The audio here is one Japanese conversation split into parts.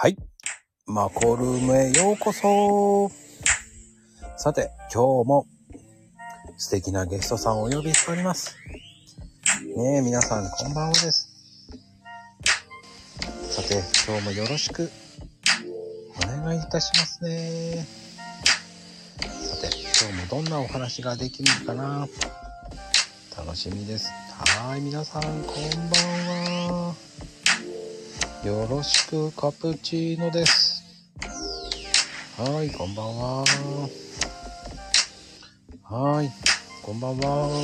はい、マコルームへようこそ。さて、今日も素敵なゲストさんをお呼びしております。ねえ、皆さんこんばんはです。さて、今日もよろしくお願いいたしますね。さて、今日もどんなお話ができるかな。楽しみです。はい、皆さんこんばんは。よろしくカプチーノです。はい、こんばんは。はい、こんばんは。は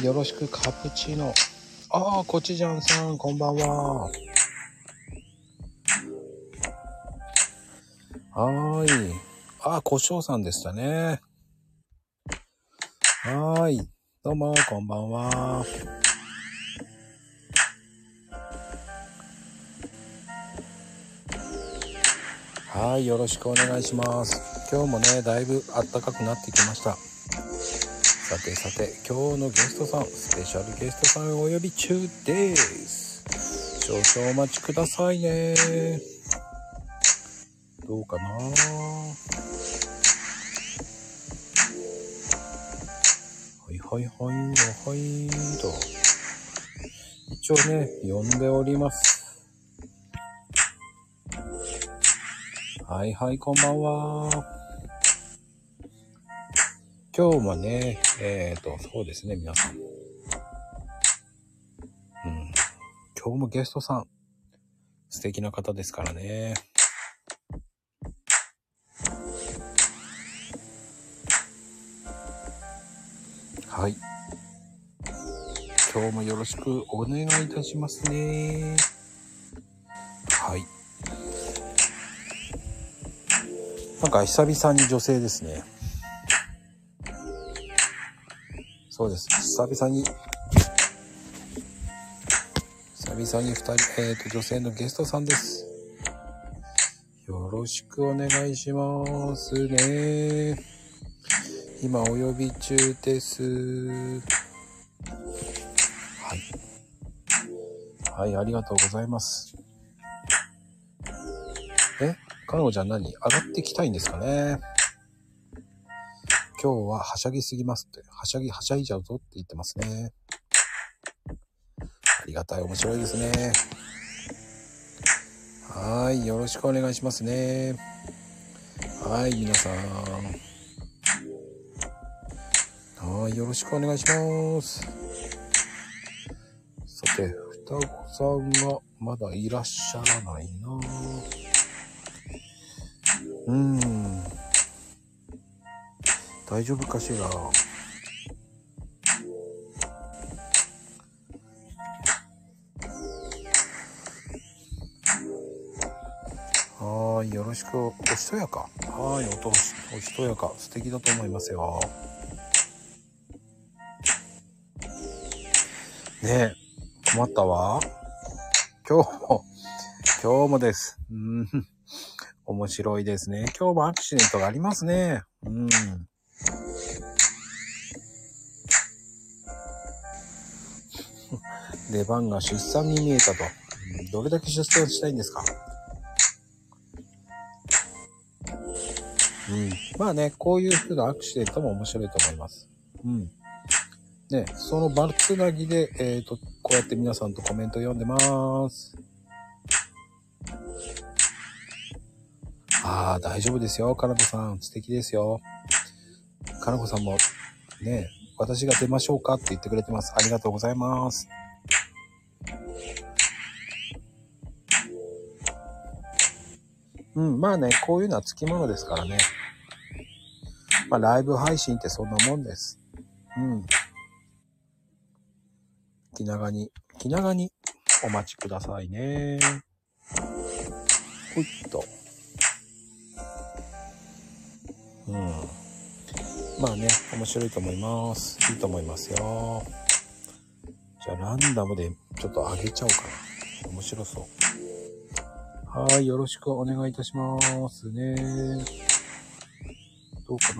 い、よろしくカプチーノ。あー、コチジャンさんこんばんは。はい、あー、コショウさんでしたね。はい、どうもこんばんは。はい、よろしくお願いします。今日もね、だいぶ暖かくなってきました。さてさて、今日のゲストさん、スペシャルゲストさんをお呼び中です。少々お待ちくださいね。どうかな？はいはいはい、はいと。一応ね、呼んでおります。はいはい、こんばんは。今日もね、そうですね、皆さん。今日もゲストさん、素敵な方ですからね。はい。今日もよろしくお願いいたしますね。はい。なんか久々に女性ですね。そうです。久々に2人、女性のゲストさんです。よろしくお願いしますね。今お呼び中です。はい。はい、ありがとうございます。かのこちゃん何上がってきたいんですかね。今日ははしゃぎすぎますって、はしゃいじゃうぞって言ってますね。ありがたい、面白いですね。はい、よろしくお願いしますね。はい、皆さん。はい、よろしくお願いします。さて、双子さんがまだいらっしゃらないな。大丈夫かしら。はーい、よろしく。おしとやか。はーい、おしとやか素敵だと思いますよ。ねえ、困ったわ。今日もです。面白いですね。今日もアクシデントがありますね。出番が出産に見えたと。どれだけ出産したいんですか。まあね、こういう風なアクシデントも面白いと思います。ね、その場つなぎで、こうやって皆さんとコメント読んでます。ああ、大丈夫ですよ。かなこさん、素敵ですよ。かなこさんも、ね、私が出ましょうかって言ってくれてます。ありがとうございます。まあね、こういうのはつきものですからね。まあ、ライブ配信ってそんなもんです。気長にお待ちくださいね。ほいっと。まあね、面白いと思います。いいと思いますよ。じゃあ、ランダムでちょっと上げちゃおうかな。面白そう。はい、よろしくお願いいたしますね。どうか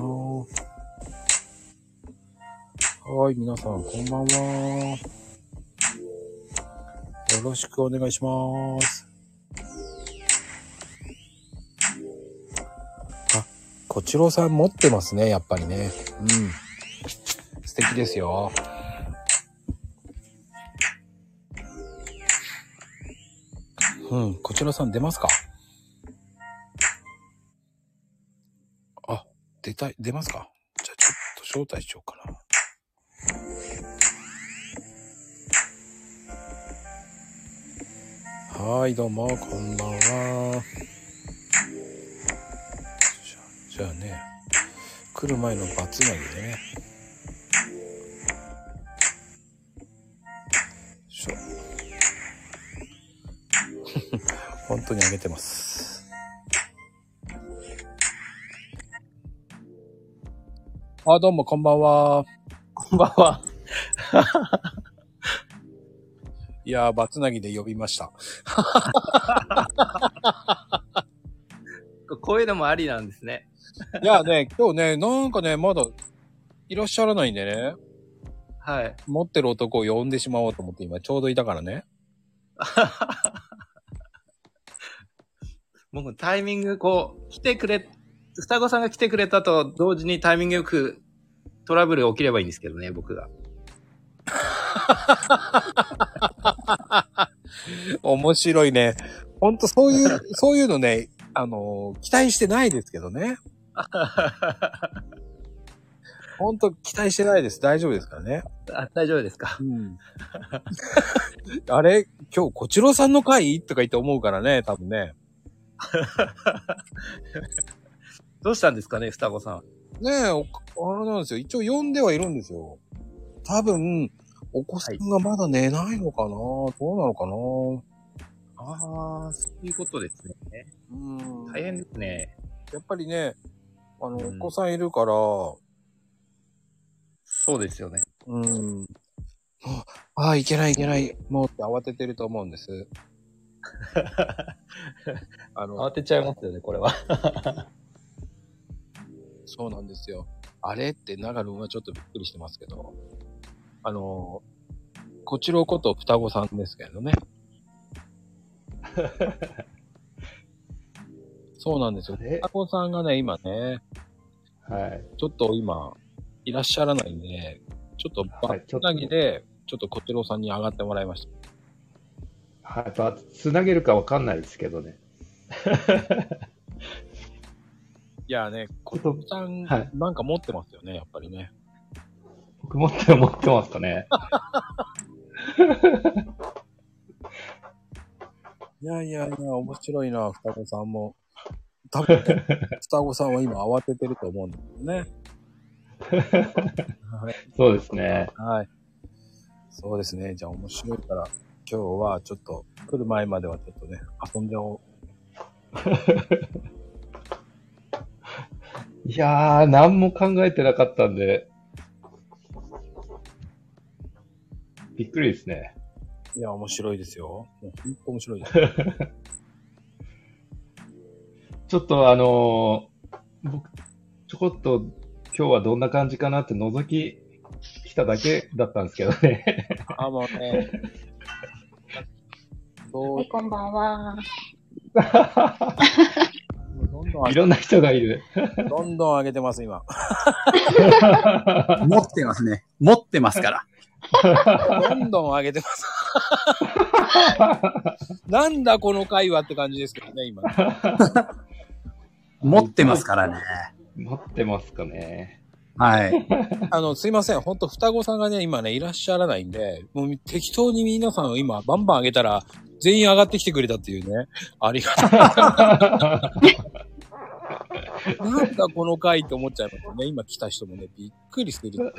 な？はい、皆さん、こんばんは。よろしくお願いします。チローさん持ってますね、やっぱりね。うん。素敵ですよ。うん、こちらさん出ますか？あ、出ますか？じゃあちょっと招待しようかな。はい、どうも、こんばんは。じゃあね、来る前のバツナギでね。本当にあげてます。あ、どうも、こんばんは。こんばんは。いやー、バツナギで呼びました。こういうのもありなんですね。いやね、今日ね、なんかね、まだいらっしゃらないんでね。はい。持ってる男を呼んでしまおうと思って今ちょうどいたからね。僕タイミングこう、双子さんが来てくれたと同時にタイミングよくトラブル起きればいいんですけどね、僕が。面白いね。ほんとそういうのね、期待してないですけどね。ほんと期待してないです。大丈夫ですからね。あ、大丈夫ですか。うん。あれ今日、こちろさんの回とか言って思うからね、多分ね。どうしたんですかね、双子さん。ねえ、あれなんですよ。一応呼んではいるんですよ。多分、お子さんがまだ寝ないのかな、はい、どうなのかな。ああ、そういうことですね。大変ですね。やっぱりね、お子さんいるから、そうですよね。うん。ああ、いけない、もうって慌ててると思うんです。慌てちゃいますよね、これは。そうなんですよ。あれって長野はちょっとびっくりしてますけど、こちらこと双子さんですけどね。そうなんですよ。双子さんがね、今ね、はい、ちょっと今、いらっしゃらないんで、ちょっとバッツナギで、ちょっとこちらさんに上がってもらいました。はい、つなげるかわかんないですけどね。いやね、こちろさん、はい、なんか持ってますよね、やっぱりね。僕持ってましたね。いや、面白いな、双子さんも。多分、双子さんは今慌ててると思うんですよね。はい、そうですね。はい。そうですね。じゃあ面白いから。今日はちょっと来る前まではちょっとね遊んじゃおう。いやー、何も考えてなかったんでびっくりですね。いや、面白いですよ。もう本当面白いです。ちょっと僕ちょこっと今日はどんな感じかなって覗き来ただけだったんですけどね。あ、もうね。はい、こんばんは。いろんな人がいる。どんどん上げてます、今。持ってますね。持ってますから。どんどん上げてます。なんだこの会話って感じですけどね、今。持ってますからね。持ってますかね。はい。すいません。ほんと、双子さんがね、今ね、いらっしゃらないんで、もう適当に皆さんを今、バンバン上げたら、全員上がってきてくれたっていうね。ありがたい。なんだこの回って思っちゃいますよね。今来た人もね、びっくりする。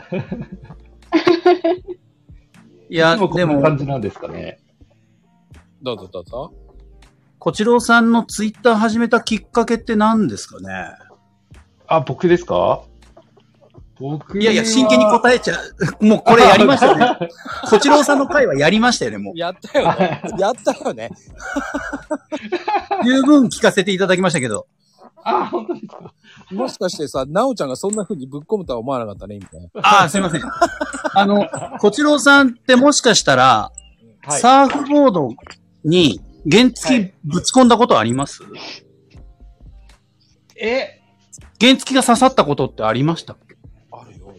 いや、でも、感じなんですかね。どうぞ。こちろうさんのツイッター始めたきっかけって何ですかね。あ、僕ですか？いや、真剣に答えちゃう。もうこれやりましたよね。こちろうさんの回はやりましたよね、もう。やったよね。十分聞かせていただきましたけど。あ、本当ですか。もしかしてさ、なおちゃんがそんな風にぶっ込むとは思わなかったね、今ね。あ、すいません。こちろうさんってもしかしたら、はい、サーフボードに原付ぶち込んだことあります？はい、原付が刺さったことってありましたっけ？あるよ。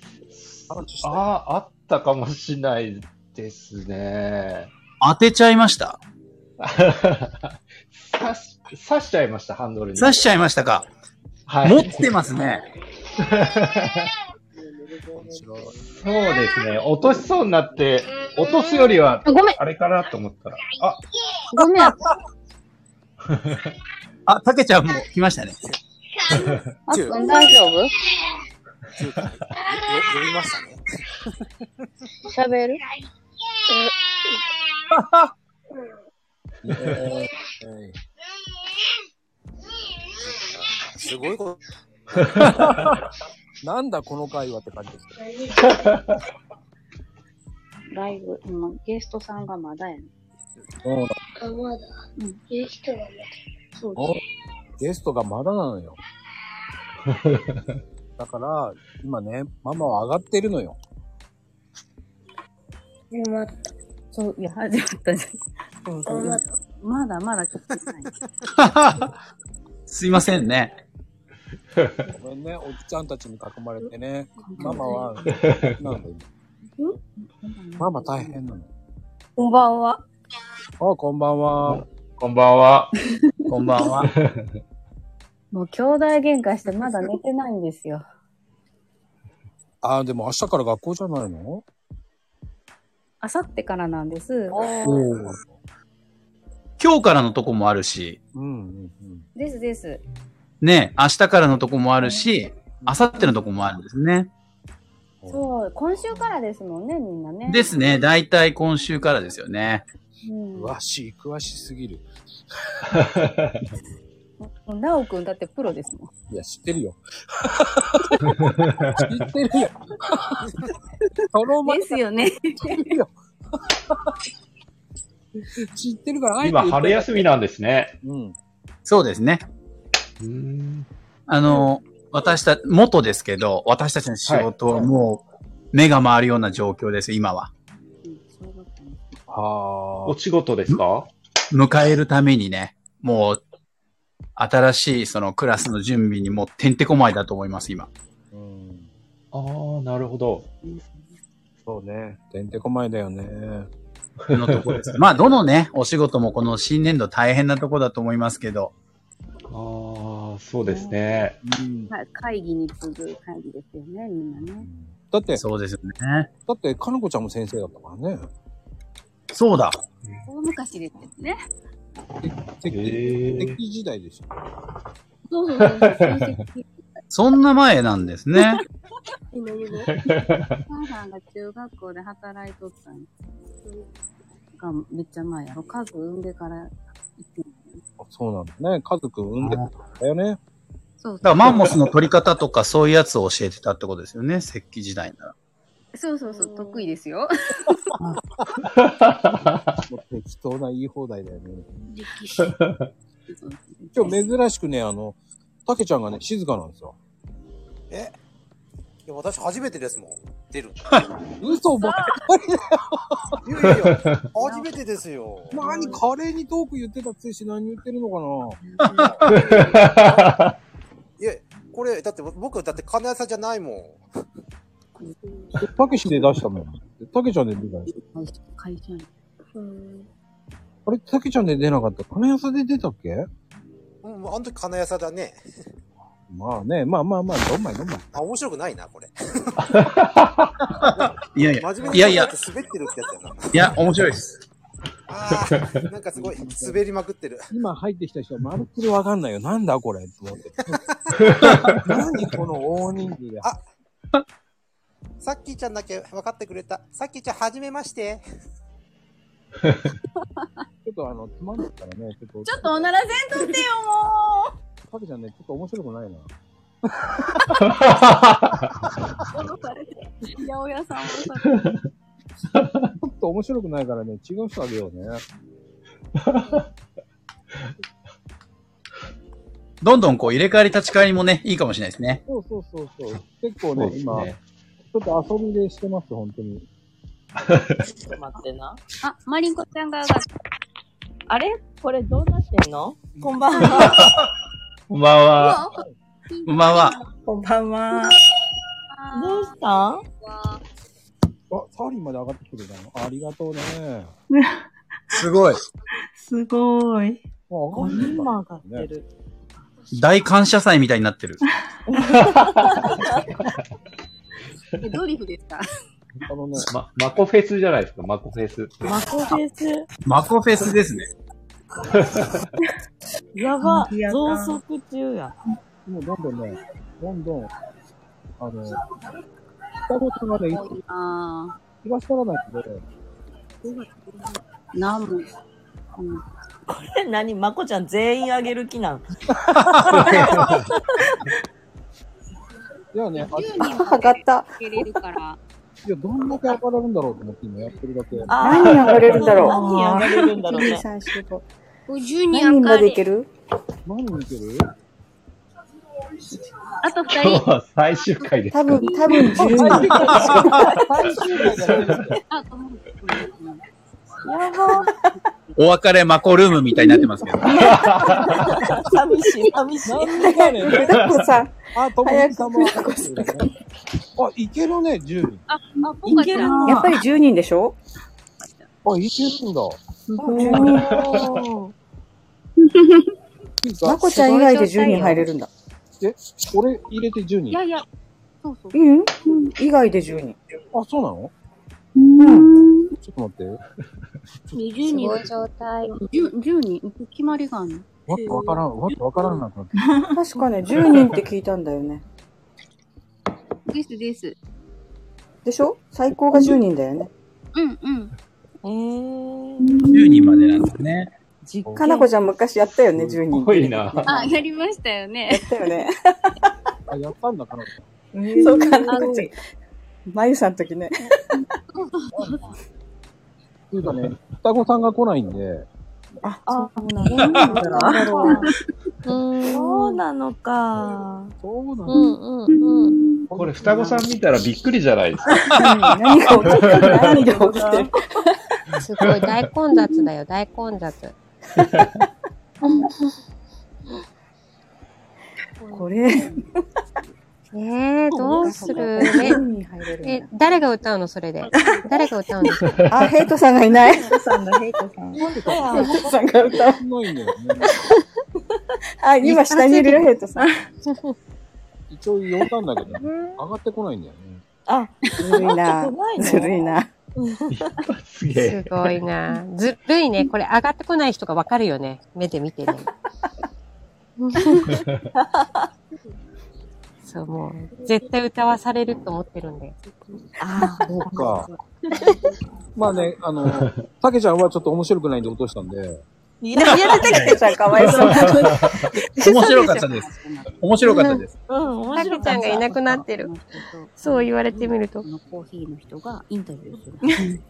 あったかもしれないですね。当てちゃいました。刺しちゃいました、ハンドルに。刺しちゃいましたか。はい、持ってますね。そうですね。落としそうになって、落とすよりは、あれかなと思ったら。あ、ごめん。あ、たけちゃんも来ましたね。あっくん大丈夫？読みましたね。喋る？すごいこと。なんだこの会話って感じですか。ライブ、うん、ゲストさんがまだやね。あ、まだ。うん、ゲストがまだ。そうです。ゲストがまだなのよ。だから今ね、ママは上がってるのよ。始まった。そういや始まったじゃん。まだまだちょっとない。すいませんね。ごめんね、おじちゃんたちに囲まれてね。ママは、なんだ今。ママ大変なの。こんばんは。あ、こんばんは。こんばんは。こんばんは。もう兄弟喧嘩してまだ寝てないんですよ。あ、でも明日から学校じゃないの？明後日からなんです。今日からのとこもあるし。うんうんうん。ですです。ね、明日からのとこもあるし、明後日のとこもあるんですね。そう、今週からですもんね、みんなね。ですね、だいたい今週からですよね。うん、詳しすぎる。なおくんだってプロですもん。いや、知ってるよ。知ってるよ。トロマですよね。知ってるよ。知ってるから。今春休みなんですね。うん、そうですね。私たち、元ですけど、私たちの仕事はもう、目が回るような状況です、今は。お仕事ですか？迎えるためにね、もう、新しいそのクラスの準備にもう、てんてこまいだと思います、今。うん、ああ、なるほど。そうね、てんてこまいだよね。のとこです。まあ、どのね、お仕事もこの新年度大変なとこだと思いますけど、ああ、そうですね、うん。会議に次ぐ会議ですよね、みんなね。だって、そうですよね。だって、かのこちゃんも先生だったからね。そうだ。大昔ですね。石器時代でしょ。そうそうそう。そんな前なんですね。お母さんが中学校で働いとったんがめっちゃ前やろ。家族産んでから行ってん。そうなんだね。家族産んでたんだよね。そうそう。だからマンモスの取り方とかそういうやつを教えてたってことですよね。石器時代なら。そうそうそう、得意ですよ。適当な言い放題だよね。歴史。今日珍しくね、たけちゃんがね、静かなんですよ。え？いや、私初めてですもん。出る。嘘ばっかりだよ。いやいや、初めてですよ。何華麗にトーク言ってたついし何言ってるのかな。いや、これ、だって僕、だって金谷さんじゃないもん。たけしで出したもん。たけちゃんで出たんですよ。あれ、たけちゃんで出なかった。金谷さんで出たっけ？うん、あの時金谷さんだね。まあね、まあ、どんまい。あ、面白くないな、これ。いやいや、滑ってるってやつやな。いや、面白いです。ああ、なんかすごい、滑りまくってる。今入ってきた人はまるっきりわかんないよ。なんだこれって思って。何この大人数で。あ、さっきちゃんだけ分かってくれた。さっきちゃん、はじめまして。ちょっとつまんないからね。ちょっとおならせんとってよ、もう。タケちゃんね、ちょっと面白くないな。やおやさんもちょっと面白くないからね、違う人あげようね。どんどんこう入れ替わり立ち替わりもね、いいかもしれないですね。そう。結構ね、今、ちょっと遊びでしてます、本当に。ちょっと待ってな。あ、マリンコちゃんが上がった。あれ？これどうなってんの？こんばんは。こんばんは。こんばんは。こんばんは。どうした？あ、サーリンまで上がってきてくれたの。ありがとうね。すごい。すごい。5人も上がってる。大感謝祭みたいになってる。ドリフですか？あのね、マコフェスじゃないですか、マコフェス。マコフェス。マコフェスですね。やば、増速中や。もうどんどんね、どんどん、北ごとまで行って、東からないので、なんも、うん。これ何、まこちゃん全員あげる気なん。いやね、上がった。いや、どんだけ上がれるんだろうと思って今やってるだけ。何上がれるんだろう。何上がれるんだろうね。50人上がれる。何人までいける？何人いける？あと2人。今日は最終回です。多分10人。最終回じゃないですか。やば。お別れマコルームみたいになってますけど。寂しい。なんだね。ふだこさん。あ、ともみさんも。あ、いけるね、10人。あ、いける。やっぱり10人でしょ？あ、いけるんだ。すごい。まこちゃん以外で10人入れるんだ。え、俺入れて10人？いやいや、そう。うん？以外で10人。あ、そうなの？うん。ちょっと待って。20人の状態。10人行く決まりがあるの？わからんなくなって。確かね、10人って聞いたんだよね。です。でしょ？最高が10人だよね。うん。10人までなんですね。かなこちゃん昔やったよね、10人。すごいな。あ、やりましたよね。やったよね。あ、やったんだ、かなこちゃん。そうかなこちゃん。まゆさんの時ね。というかね、双子さんが来ないんで。あ、そうなのか。そうなのか。そうなのか。これ双子さん見たらびっくりじゃないですか。何が起きてる？すごい大混雑だよ、大混雑。これ。どうする？誰が歌うのそれで。誰が歌うの？あ、ヘイトさんがいない。ヘイトさんが歌う。あ、今下にいるよ、ヘイトさん。一応言おうたんだけど、上がってこないんだよね。あ、ずるいな。すごいな。ずるいね。これ上がってこない人がわかるよね。目で見てね。そう、もう絶対歌わされると思ってるんで。ああ、そうか。まあね、たけちゃんはちょっと面白くないんで落としたんで。いや、たけちゃんかわいそう。面白かったです。面白かったです。たけちゃんがいなくなってる。そう言われてみると。コーヒーの人がインタビューする。コーヒ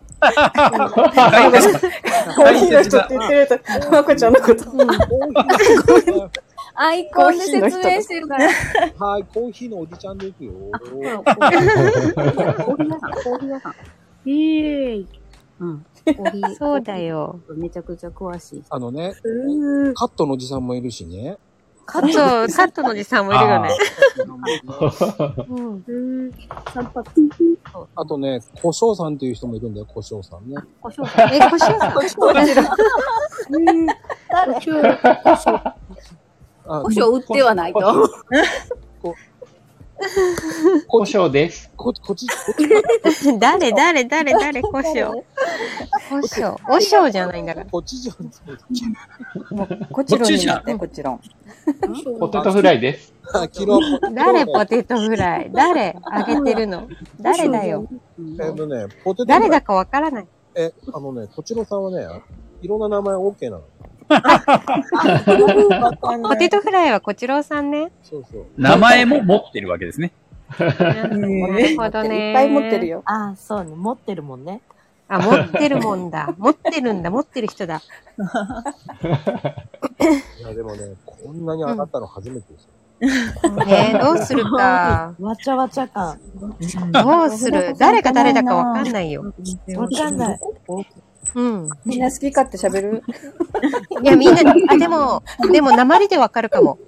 ーの人って言ってると、まこちゃんのこと。アイコンで説明してるから。はい、コーヒーのおじちゃんですよ。コーヒー屋さん。そうだよ。めちゃくちゃ詳しい。ね、カットのおじさんもいるしね。カットのおじさんもいるよね。あとね、コショウさんっていう人もいるんだよ、コショウさんね。コショウさん。胡椒売ってはないと。胡椒です。誰胡椒。おしょうじゃないんだから。こちろん。ポテトフライです。誰ポテトフライ。誰あげてるの。誰だよ。誰だかわからない。こちろさんはね、いろんな名前 OK なの。ポテトフライはこちろうさんね。そう。名前も持ってるわけですね。なるほどね。いっぱい持ってるよ。あ、そうね。持ってるもんね。あ、持ってるもんだ。持ってる人だ。いや、でもね、こんなに上がったの初めてですよ。どうするか。わちゃわちゃ感。どうする？誰が誰だかわかんないよ。わかんない。みんな好き勝手喋る？いや、みんな、でも、訛りでわかるかも。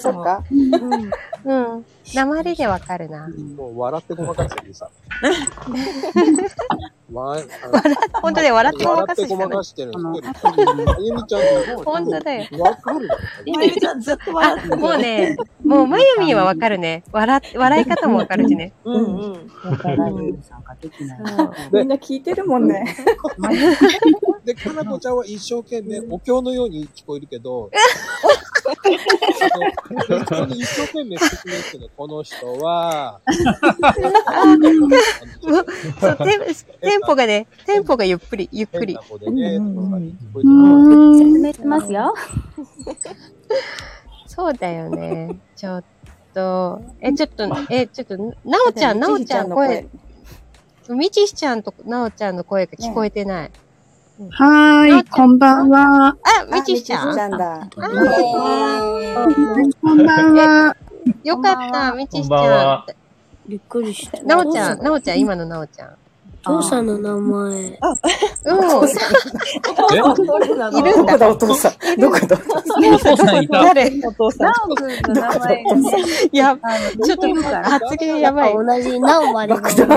そっか。うん。鉛でわかるな。もう笑ってごまかしてるさ。本当で笑ってごまかしてる。笑ってごまかしてる。あゆみちゃんも本当だよ。わかる。ゆみちゃんずっと笑ってる。もうね、もうまゆみはわかるね。笑い方もわかるしね。うんうん。わからないゆみさんができない。みんな聞いてるもんね。で、かなこちゃんは一生懸命お経のように聞こえるけど、一生懸命説明してるこの人は、テンポがゆっくり。テンポでね、説明しますよ。そうだよね。ちょっと、なおちゃんの声、みちしちゃんとなおちゃんの声が聞こえてない。はい、こんばんは。あ、みちしちゃん。みちしちゃんだ。こんばんは。よかった、みちしちゃん。びっくりした。なおちゃん、今のなおちゃん。父さんの名前。あ、うん。いるんだ。どこだ、お父さん。お父さんいた。誰？お父さん。なおくんの名前がね。いや、ちょっと発言やばい。同じ。なおまで同じね。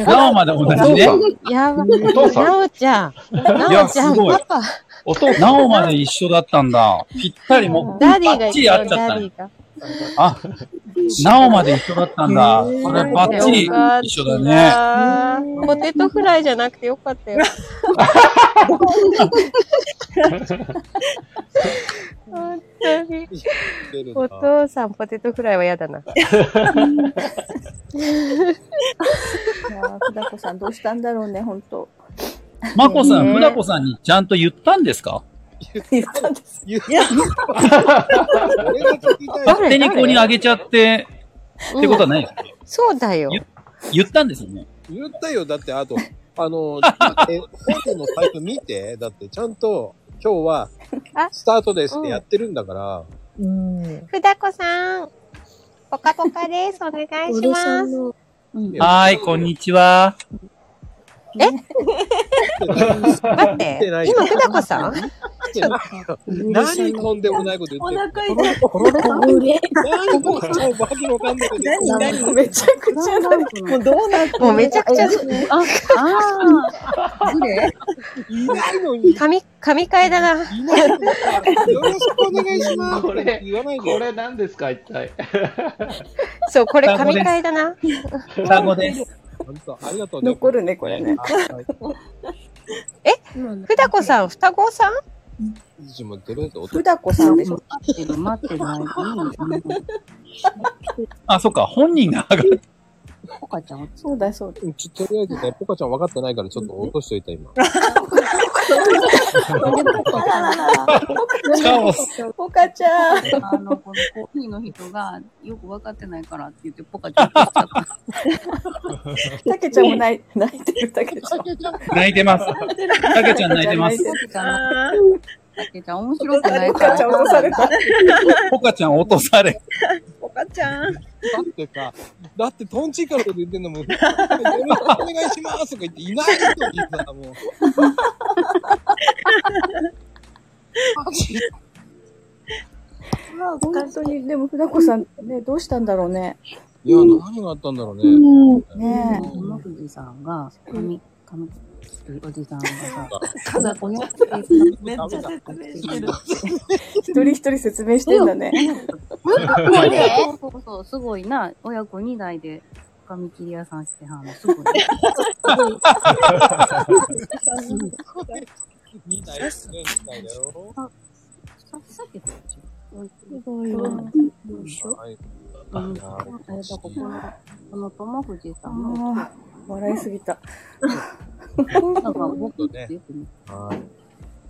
やばい。なおちゃん。なおちゃん、パパ。なおまで一緒だったんだ。ぴったりも。ダディが一緒だった。あ、なおまで一緒だったんだ。それバッチリ一緒だね。ポテトフライじゃなくてよかったよ。本当に。お父さんポテトフライは嫌だな。ふだこさんどうしたんだろうね、本当。まこさん、ふだこさんにちゃんと言ったんですか？勝手にここにあげちゃってってことはないですか？そうだよ。言ったんですよね。言ったよ。だってあと本のタイプ見て、だってちゃんと今日はスタートですってやってるんだから。ふだこさん、ぽかぽかです。お願いします。はい、こんにちは。待って、今、ふだこさん何とんでもないこと言ってる。めちゃくちゃな。もうめちゃくちゃ。いないのに。神替えだな。よろしくお願いします。これ何ですか、一体。そう、これ神替えだな。双子です。ありがとうね。残るね、これね。ふだこさん、双子さん？ふだこさんでしょ。あ、そっか、本人が上がる。ポカちゃん、そうだ。とりあえずね、ポカちゃん分かってないからちょっと落としといた、今。ポカちゃん。このコーヒーの人がよく分かってないからって言って、ポカちゃん落としちゃった。たけちゃんも泣いてる、たけちゃん。泣いてます。たけちゃん泣いてます。たけちゃん面白くないから。ポカちゃん落とされ。ポカちゃん。だってトンチーカのこと言ってんのも、お願いしますとか言っていないと言ってたもう。本当にでもふだこさんね、どうしたんだろうね。いや、何があったんだろうね。ねえ、山藤さんが髪おじさんがさ、かなこにめっちゃ説明してる。一人一人説明してんだね。そう、すごいな。親子2代で髪切り屋さんしてはんの、すごい。2代ですね、2代だよ。あ、さっきと違う。すごいわ。よいしょ。この友藤さんも。笑いすぎた。なんか僕って言ってね。は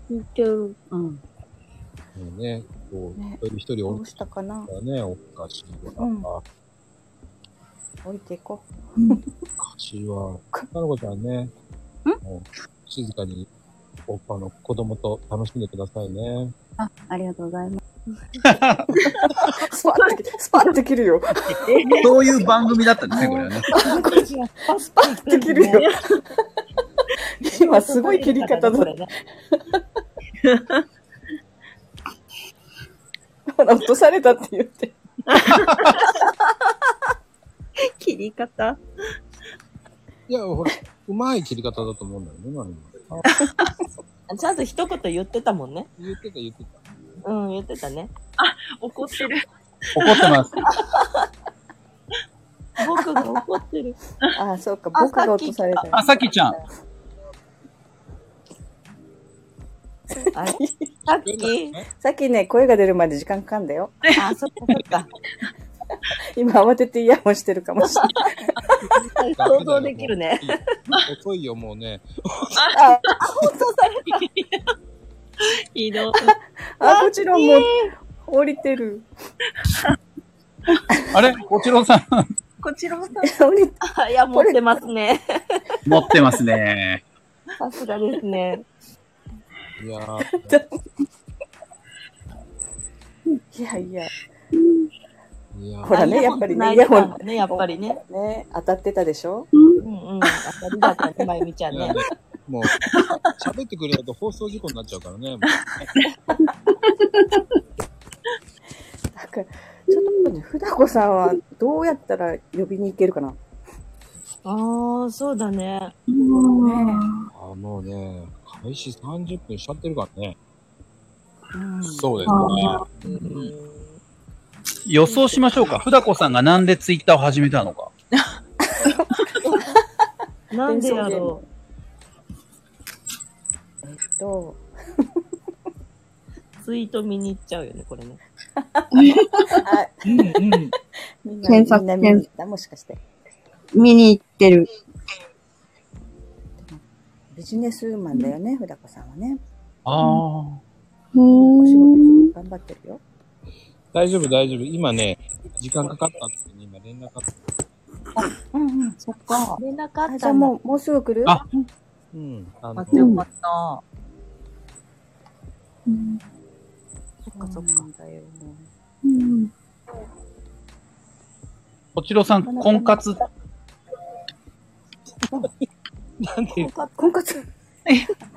い。似てる。うん。ね、こう一人おるしたかな。ね、おかしいわ。置いていこう。おかしいわ。かのこちゃんね。静かにおっぱの子供と楽しんでくださいね。ありがとうございます。スパッて切るよ。そういう番組だったんですね、これはね。スパッて切るよ。今すごい切り方だ。ほら、落とされたって言って。切り方いや、ほら、うまい切り方だと思うんだよね、今の。ちゃんと一言言ってたもんね。言ってた。うん、言ってたね。あ、怒ってる。怒ってます。僕が怒ってる。あ、そうか、僕が落とされた。あ、さきちゃん。あれさっきね、声が出るまで時間かかんだよ。あ、そっかそっか。今慌ててイヤホンしてるかもしれない。想像できるね。遅いよ、もうね。あ、落とされた。ひどい。あ、もちろんもう、降りてる。あれこちろさん。いや、持ってますね。さすがですね。いやいや。ほらね、やっぱりね、イヤホンね、やっぱりね。当たってたでしょ？うんうん。当たりだったね、まゆみちゃんね。もう、喋ってくれないと放送事故になっちゃうからね。なんか、ちょっとね、ふだこさんはどうやったら呼びに行けるかな？ああ、そうだね。もうね、開始30分しちゃってるからね。そうですね。予想しましょうか。ふだこさんがなんでツイッターを始めたのか。なんでやろう。ツイート見に行っちゃうよね、これね。検索検索もしかして見に行ってる。ビジネスウーマンだよね、ふだこさんはね。ああ、お仕事頑張ってるよ。大丈夫。今ね、時間かかったってね、今連絡あった。あ、そっか。連絡あった。じゃあもうすぐ来る？あ、待ってよかった。そっか。こちろさん、婚活。なんで婚活。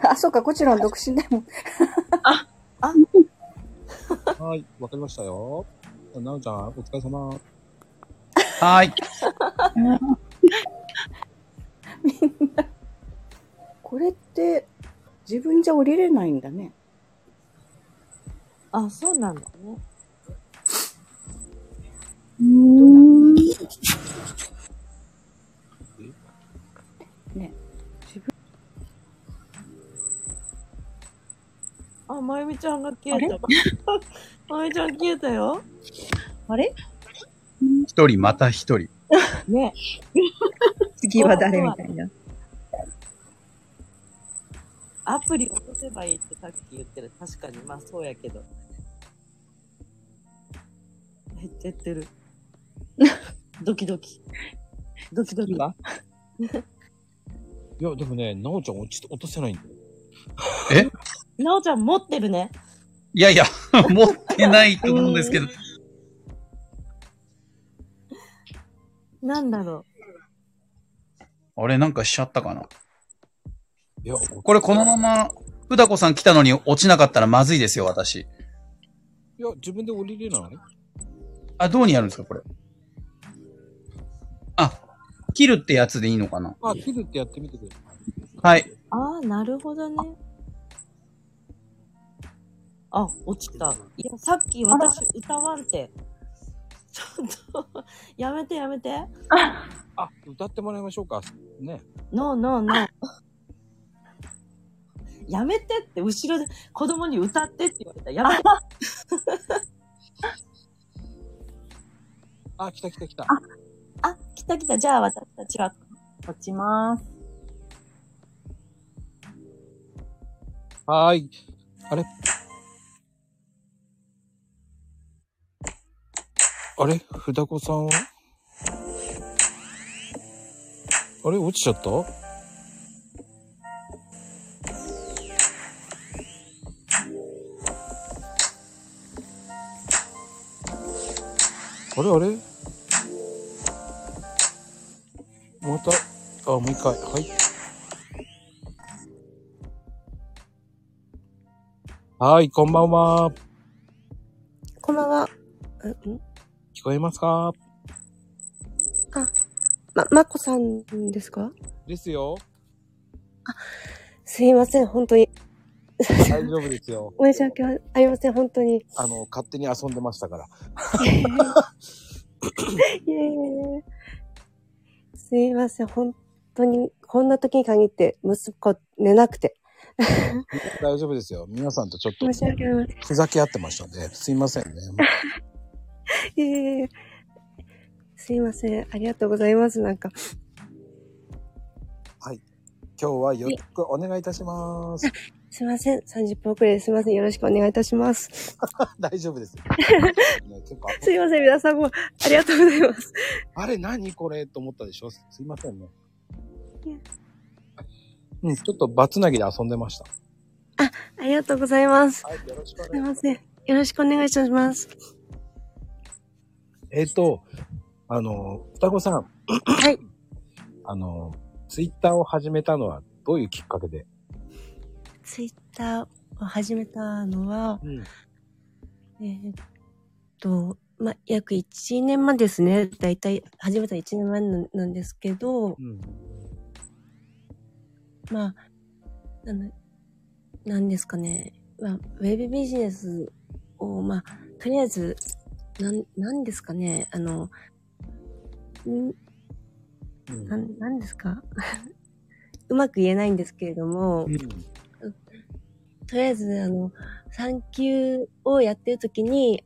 あ、そうか、こちろん独身だもん。はい、わかりましたよ。なおちゃん、お疲れ様。はい。みんな、これって自分じゃ降りれないんだね。あ、そうなんだね。ね、自分。あ、まゆみちゃんが消えた。まゆみちゃん消えたよ。あれ？一人また一人。ね。次は誰みたいな。アプリ落とせばいいってさっき言ってる。確かに、まあそうやけど。減っちゃってる。ドキドキはいや、でもね、なおちゃん落とせないんだよ。え？なおちゃん持ってるね。いや、持ってないと思うんですけど。なんだろう。あれ、なんかしちゃったかな。いや、これこのまま、ふだこさん来たのに落ちなかったらまずいですよ、私。いや、自分で降りれない？あ、どうにやるんですか、これ。あ、切るってやつでいいのかな。あ、切るってやってみてください。はい。ああ、なるほどね。あ、落ちた。いや、さっき私歌わんって。ちょっと、やめて。あ、歌ってもらいましょうか。ね。No。やめてって、後ろで子供に歌ってって言われた。やめて。あ、来た。あ、来た。じゃあ、私たちは、落ちます。はーい。あれふだこさんはあれ落ちちゃった？あれまた、あ、もう一回、はい。はい、こんばんは。こんばんは。聞こえますか？あ、まこさんですか？ですよ。あ、すいません、本当に。大丈夫ですよ。申し訳ありません、本当に。勝手に遊んでましたから。いやいやいや。すいません、本当に、こんな時に限って、息子寝なくて。大丈夫ですよ。皆さんとちょっと、ふざけ合ってましたんで、すいませんね。いやいやいや。すいません、ありがとうございます、なんか。はい。今日はよろしくお願いいたします。すいません、30分遅れですいません、よろしくお願いいたします。大丈夫です。すいません、皆さんもありがとうございます。あれ、何これと思ったでしょ？すいませんね。うん、ちょっとバツナギで遊んでました。あ、ありがとうございます。はい、よろしくお願いします。すいません、よろしくお願いします。双子さん。はい。ツイッターを始めたのはどういうきっかけで？ツイッターを始めたのは、約1年前ですね。だいたい始めた1年前なんですけど、なんですかね。ウェブビジネスを、とりあえず、なんですかね。なんですかうまく言えないんですけれども、とりあえず、産休をやってるときに、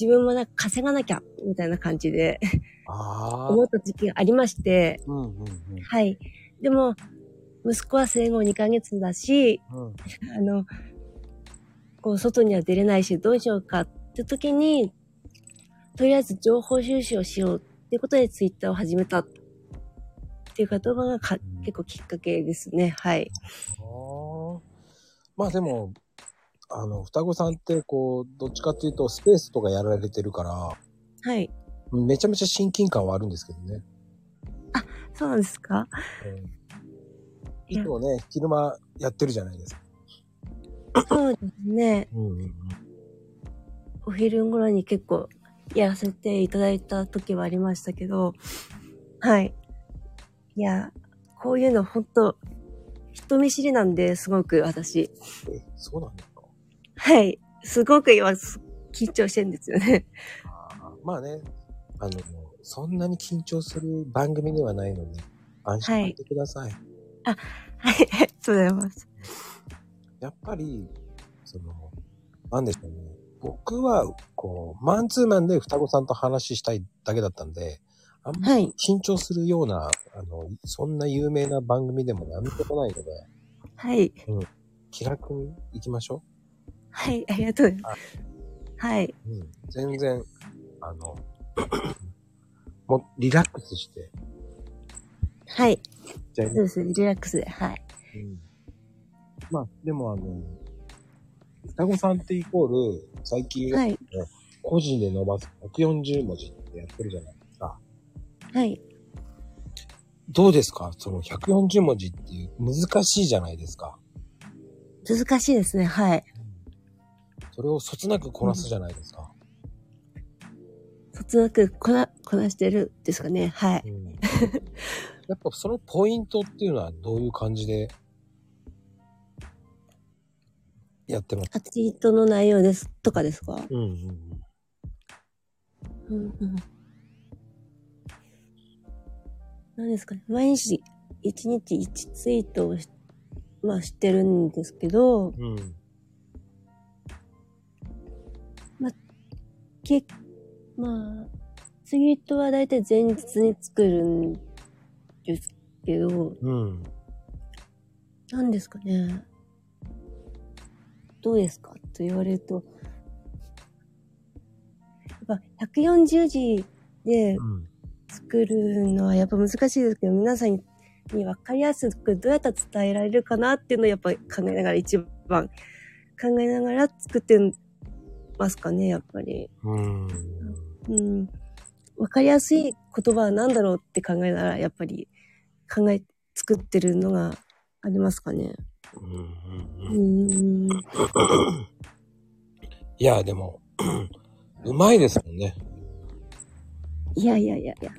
自分もなんか稼がなきゃ、みたいな感じで思った時期がありまして、はい。でも、息子は生後2ヶ月だし、外には出れないし、どうしようかって時に、とりあえず情報収集をしようってことでツイッターを始めたっていう言葉が結構きっかけですね。はい。でも、双子さんってどっちかっていうとスペースとかやられてるから、はい。めちゃめちゃ親近感はあるんですけどね。あ、そうなんですか？いつもね、昼間やってるじゃないですか。そうですね。お昼頃に結構やらせていただいた時はありましたけど、はい。いや、こういうのほんと、人見知りなんで、すごく私。え、そうなんですか？はい。すごく今、緊張してるんですよね。ね、そんなに緊張する番組ではないので、安心してください。はい、あ、はい、ありがとうございます。やっぱり、なんでしょうね。僕は、マンツーマンで双子さんと話したいだけだったんで、あんまり緊張するような、そんな有名な番組でもなんともないので。はい。気楽に行きましょう。はい、ありがとうございます。はい。全然、もうリラックスして。はい。そうです、リラックスで、はい。でも双子さんってイコール、最近、個人で伸ばす140文字ってやってるじゃない。はい。どうですか？その140文字っていう難しいじゃないですか。難しいですね、はい。それをそつなくこなすじゃないですか。そつなくこなしてるですかね、はい。やっぱそのポイントっていうのはどういう感じでやってますか？ツイートの内容ですとかですか？何ですかね、毎日、一日一ツイートをしてるんですけど、ツイートはだいたい前日に作るんですけど、何ですかね、どうですかと言われると、やっぱ140字で、作るのはやっぱ難しいですけど、皆さんに分かりやすくどうやったら伝えられるかなっていうのをやっぱり考えながら作ってますかね、やっぱり。分かりやすい言葉は何だろうって考えながら、やっぱり作ってるのがありますかね。いや、でもうまいですもんね。いやいやいやいや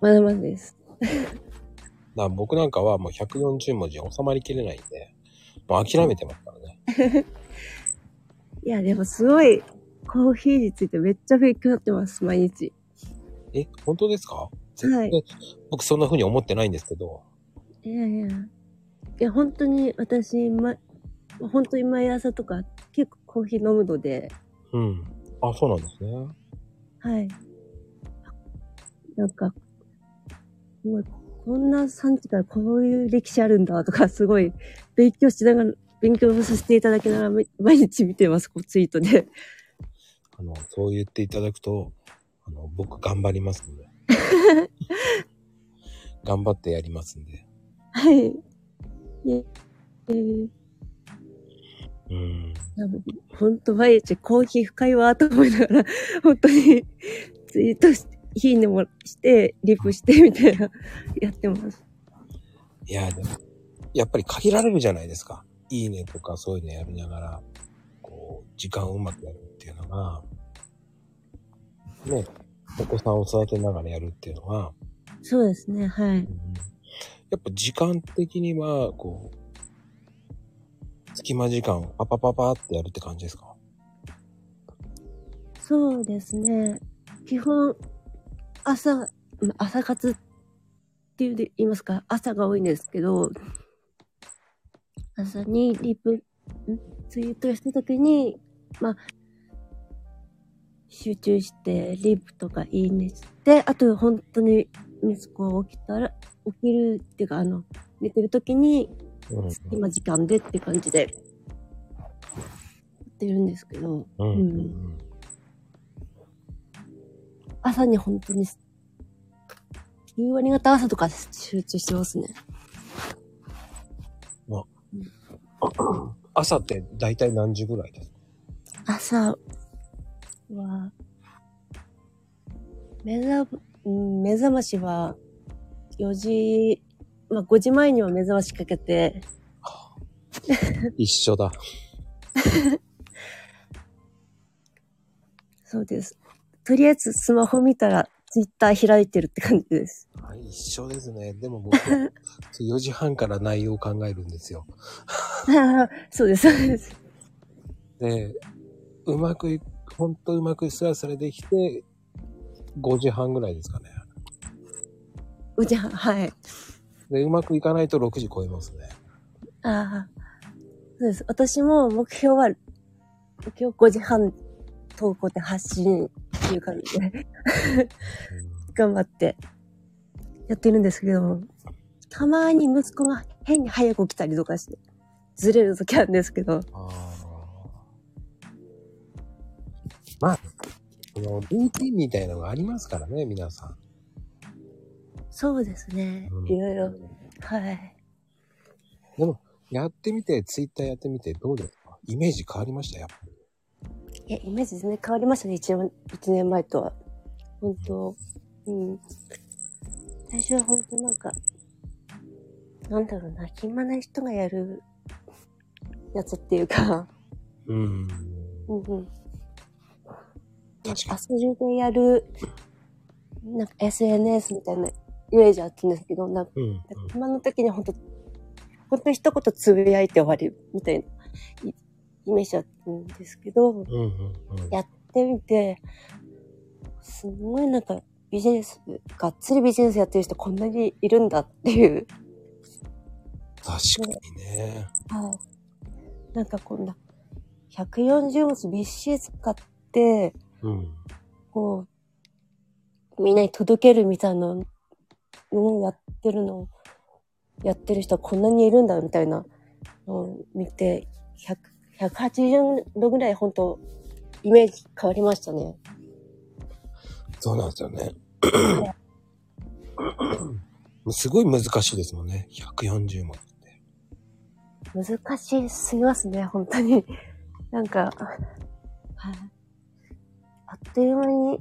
まだまだですだ僕なんかはもう140文字収まりきれないんで、もう諦めてますからねいや、でもすごいコーヒーについてめっちゃ勉強になってます、毎日。え、本当ですか？はい。僕そんな風に思ってないんですけど。いやいや。いや、本当に私、本当に毎朝とか結構コーヒー飲むので。うん。あ、そうなんですね。はい。なんか、もうこんな産地からこういう歴史あるんだとか、すごい勉強しながら、勉強させていただきながら毎日見てます、こうツイートで。そう言っていただくと、僕頑張りますので。頑張ってやりますんで。はい。本当毎日コーヒー深いわと思いながら、本当にツイートして、いいねもして、リプしてみたいな、やってます。いや、でも、やっぱり限られるじゃないですか。いいねとかそういうのやりながら、こう、時間をうまくやるっていうのが、ね、お子さんを育てながらやるっていうのは、そうですね、はい。うん、やっぱ時間的には、こう、隙間時間をパパパパってやるって感じですか？そうですね。基本、朝活っていうで言いますか、朝が多いんですけど、朝にツイートしたときに、集中して、リプとかいいねして、あと本当に息子が起きるっていうか、寝てるときに、今時間でって感じで、やってるんですけど、朝に本当に、9割方朝とか集中してますね。朝って大体何時ぐらいですか？朝は、目覚ましは4時、5時前には目覚ましかけて。一緒だ。そうです。とりあえずスマホ見たらツイッター開いてるって感じです。一緒ですね。でも僕4時半から内容を考えるんですよ。そうですそうです。で、うまくスラできて5時半ぐらいですかね。5時半、はい。でうまくいかないと6時超えますね。ああ、そうです。私も目標5時半投稿で発信。いう感じで頑張ってやってるんですけども、たまに息子が変に早く起きたりとかしてずれる時あるんですけど、ルーティンみたいなのがありますからね、皆さん。そうですね、いろいろ、はい。でもやってみて、ツイッターやってみてどうですか？イメージ変わりました？やっぱり。いや、イメージですね。変わりましたね。1年前とは。本当、最初は本当暇な人がやるやつっていうか。遊びでやる、SNS みたいなイメージあったんですけど、暇の時に本当に一言つぶやいて終わりみたいな。イメージだったんですけど、やってみて、すごいビジネス、がっつりビジネスやってる人こんなにいるんだっていう。確かにね。はい。こんな、140文字びっしり使って、こう、みんなに届けるみたいなのをやってる人こんなにいるんだみたいなのを見て、180度ぐらい本当イメージ変わりましたね。そうなんですよね。すごい難しいですもんね。140文字って。難しすぎますね、本当に。あっという間に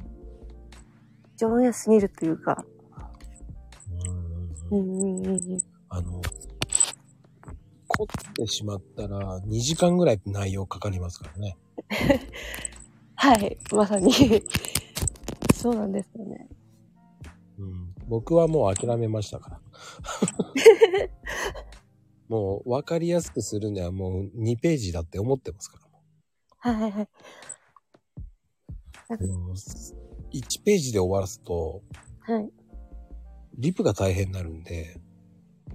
上手すぎるというか。撮ってしまったら2時間ぐらい内容かかりますからね。はい、まさにそうなんですよね。うん、僕はもう諦めましたから。もう分かりやすくするにはもう2ページだって思ってますからもう。はいはいはい。1ページで終わらすと、はい、リプが大変になるんで、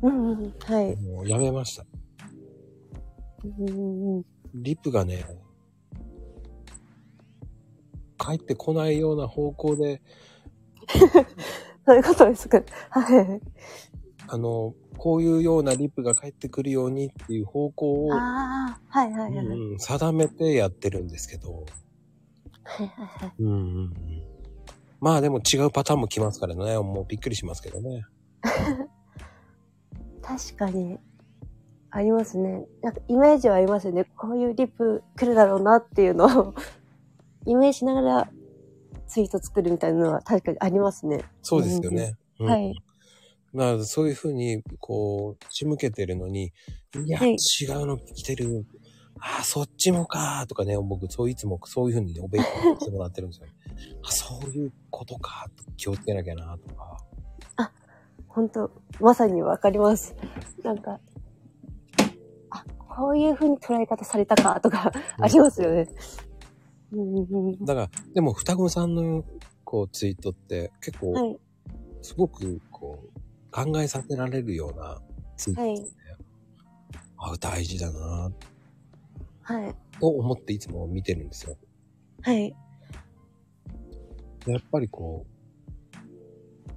うんうん、はい、もうやめました。うん、リプがね、帰ってこないような方向で、そういうことですか。はい。こういうようなリプが返ってくるようにっていう方向を、ああ、はいはいはい、うん、定めてやってるんですけど、はいはいはい、うんうん、まあでも違うパターンも来ますからね、もうびっくりしますけどね。確かにありますね。なんかイメージはありますよね。こういうリプ来るだろうなっていうのをイメージしながらツイート作るみたいなのは確かにありますね。そうですよね。うん、はい。まあ、そういうふうに、こう、仕向けてるのに、いや、はい、違うの来てる。ああ、そっちもかーとかね、僕、そう、いつもそういうふうに、ね、お勉強してもらってるんですよね。あ、そういうことか、気をつけなきゃな、とか。あ、ほんと、まさにわかります。なんか、あ、こういうふうに捉え方されたか、とか、ありますよね。だから、でも、双子さんの、こう、ツイートって、結構、はい、すごく、こう、考えさせられるようなツイートですね。はい、あ、大事だなぁ、はい、と思っていつも見てるんですよ。はい。やっぱりこ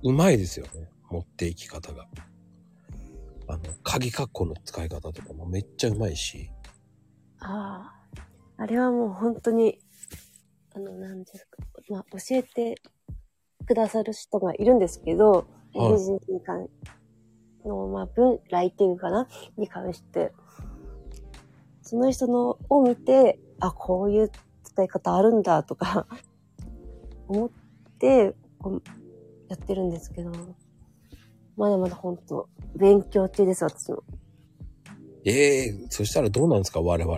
う、うまいですよね。持っていき方が。鍵括弧の使い方とかもめっちゃうまいし。ああ。あれはもう本当に、なんですか、まあ、教えてくださる人がいるんですけど、ビジネスに関の、まあ、ライティングかなに関して、その人のを見て、あ、こういう伝え方あるんだとか、思って、やってるんですけど、まだまだほんと、勉強中です、私も。ええー、そしたらどうなんですか、我々。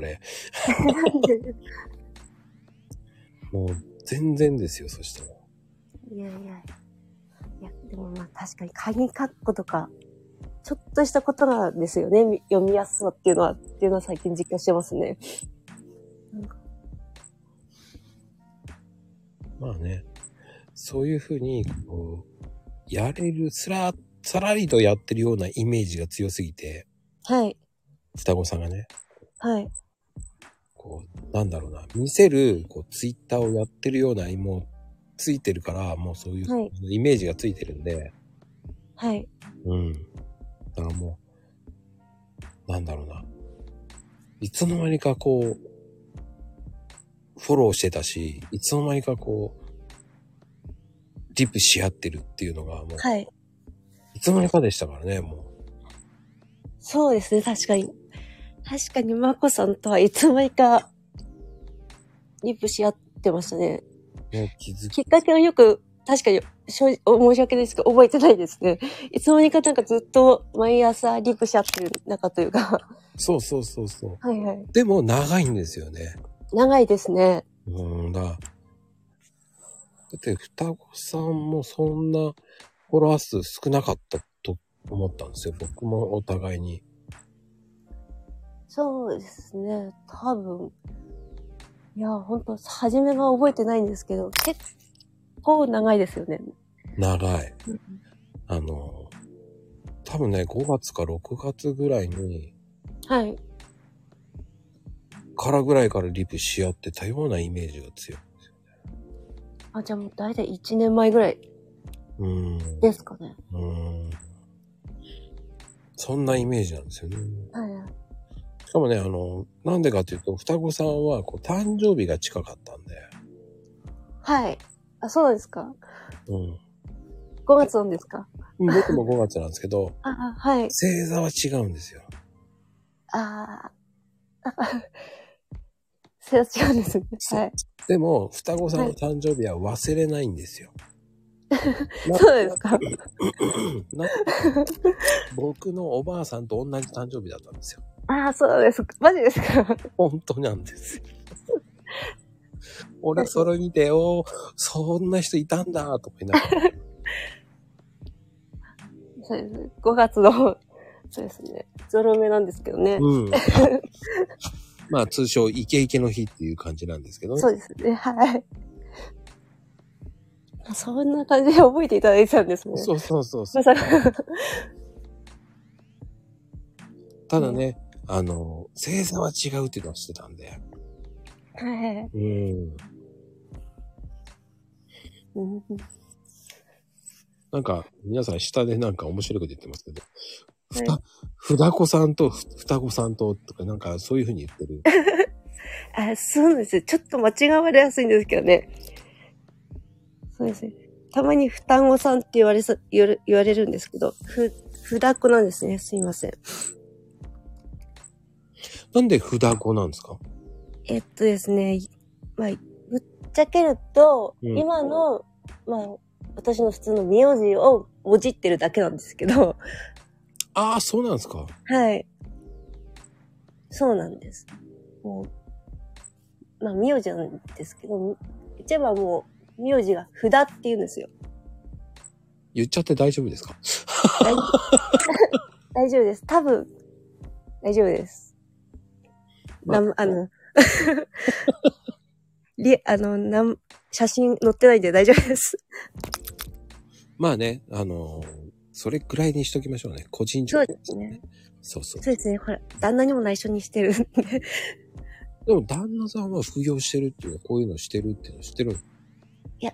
もう、全然ですよ、そしたら。いやいや。いや、でもまあ確かに鍵括弧とか、ちょっとしたことなんですよね。読みやすさっていうのは最近実感してますね。なんかまあね、そういうふうに、こう、やれる、さらりとやってるようなイメージが強すぎて。はい。双子さんがね。はい。こう、なんだろうな、見せる、こう、ツイッターをやってるような、もう、ついてるからもうそういうイメージがついてるんで、はい、うん、だからもうなんだろうな、いつの間にかこうフォローしてたし、いつの間にかこうリプし合ってるっていうのがもう、はい、いつの間にかでしたからね。もうそうですね、確かにまこさんとはいつの間にかリプし合ってましたね。きっかけはよく、確かに、申し訳ないですけど、覚えてないですね。いつの間にかなんかずっと毎朝リプし合ってる中というか。そうそうそうそう。はいはい。でも長いんですよね。長いですね。うんだ。だって双子さんもそんなフォロワー数少なかったと思ったんですよ。僕もお互いに。そうですね。多分。いや、ほんと、初めは覚えてないんですけど、結構長いですよね。長い。多分ね、5月か6月ぐらいに、はい。からぐらいからリプし合ってたようなイメージが強いんですよね。あ、じゃあもう大体1年前ぐらいですかね。そんなイメージなんですよね。はい。しかもね、なんでかというと、双子さんは、こう、誕生日が近かったんで。はい。あ、そうですか。うん。5月なんですか？僕も5月なんですけど、あ、はい。星座は違うんですよ。ああ。星座違うんですね。はい。でも、双子さんの誕生日は忘れないんですよ。はい、そうですか。僕のおばあさんと同じ誕生日だったんですよ。ああ、そうです。マジですか？本当なんです。俺、それ見てよ、そんな人いたんだ、と思いながら。そうですね。5月の、そうですね。ゾロ目なんですけどね。うん。まあ、通称、イケイケの日っていう感じなんですけどね。そうですね。はい。そんな感じで覚えていただいてたんですね。そうそうそうそう。ただね、星座は違うっていうのをしてたんで。はい。うん。なんか、皆さん下でなんか面白いこと言ってますけど、ふだこさんと、とかなんかそういう風に言ってる。あ、そうです。ちょっと間違われやすいんですけどね。そうですね。たまにふたごさんって言われるんですけど、ふだこなんですね。すいません。なんでふだこなんですか？ですね、まあ、ぶっちゃけると、今の、まあ、私の普通の名字をもじってるだけなんですけど。ああ、そうなんですか？はい。そうなんです。もう、まあ、名字なんですけど、言っちゃえばもう、名字が札って言うんですよ。言っちゃって大丈夫ですか？大丈夫です。多分、大丈夫です。まあ、写真載ってないんで大丈夫です。まあね、それくらいにしときましょうね。個人情報、ね。そうですね。そうそう。そうですね。ほら、旦那にも内緒にしてるんで。でも、旦那さんは副業してるっていうのは、こういうのしてるっていうの知ってる？いや、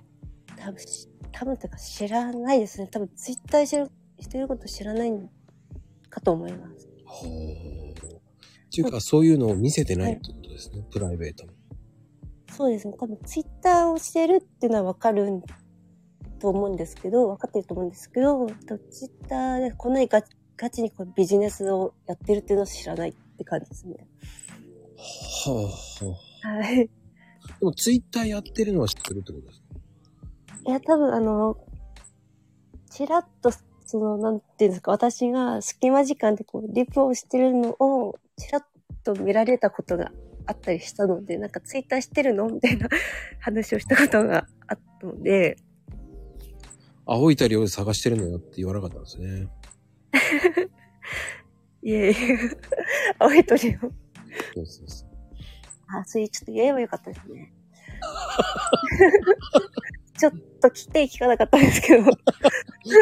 多分とか知らないですね。多分、ツイッターしてること知らないかと思います。ほー。っていうか、そういうのを見せてないってことですね、はい、プライベートも。そうですね、多分ツイッターをしてるっていうのは分かってると思うんですけど、ツイッターでこんなにガチにこうビジネスをやってるっていうのは知らないって感じですね。はあ、はあ。はい。でもツイッターやってるのは知ってるってことですか？いや、多分ちらっと、なんていうんですか、私が隙間時間でこう、リプをしてるのを、ちらっと見られたことがあったりしたので、なんかツイッターしてるのみたいな話をしたことがあったので。青いたりを探してるのよって言わなかったんですね。いえいえ、青い鳥を。そうそうそう。あ、それちょっと言えばよかったですね。ちょっと起点聞かなかったんですけど。いや、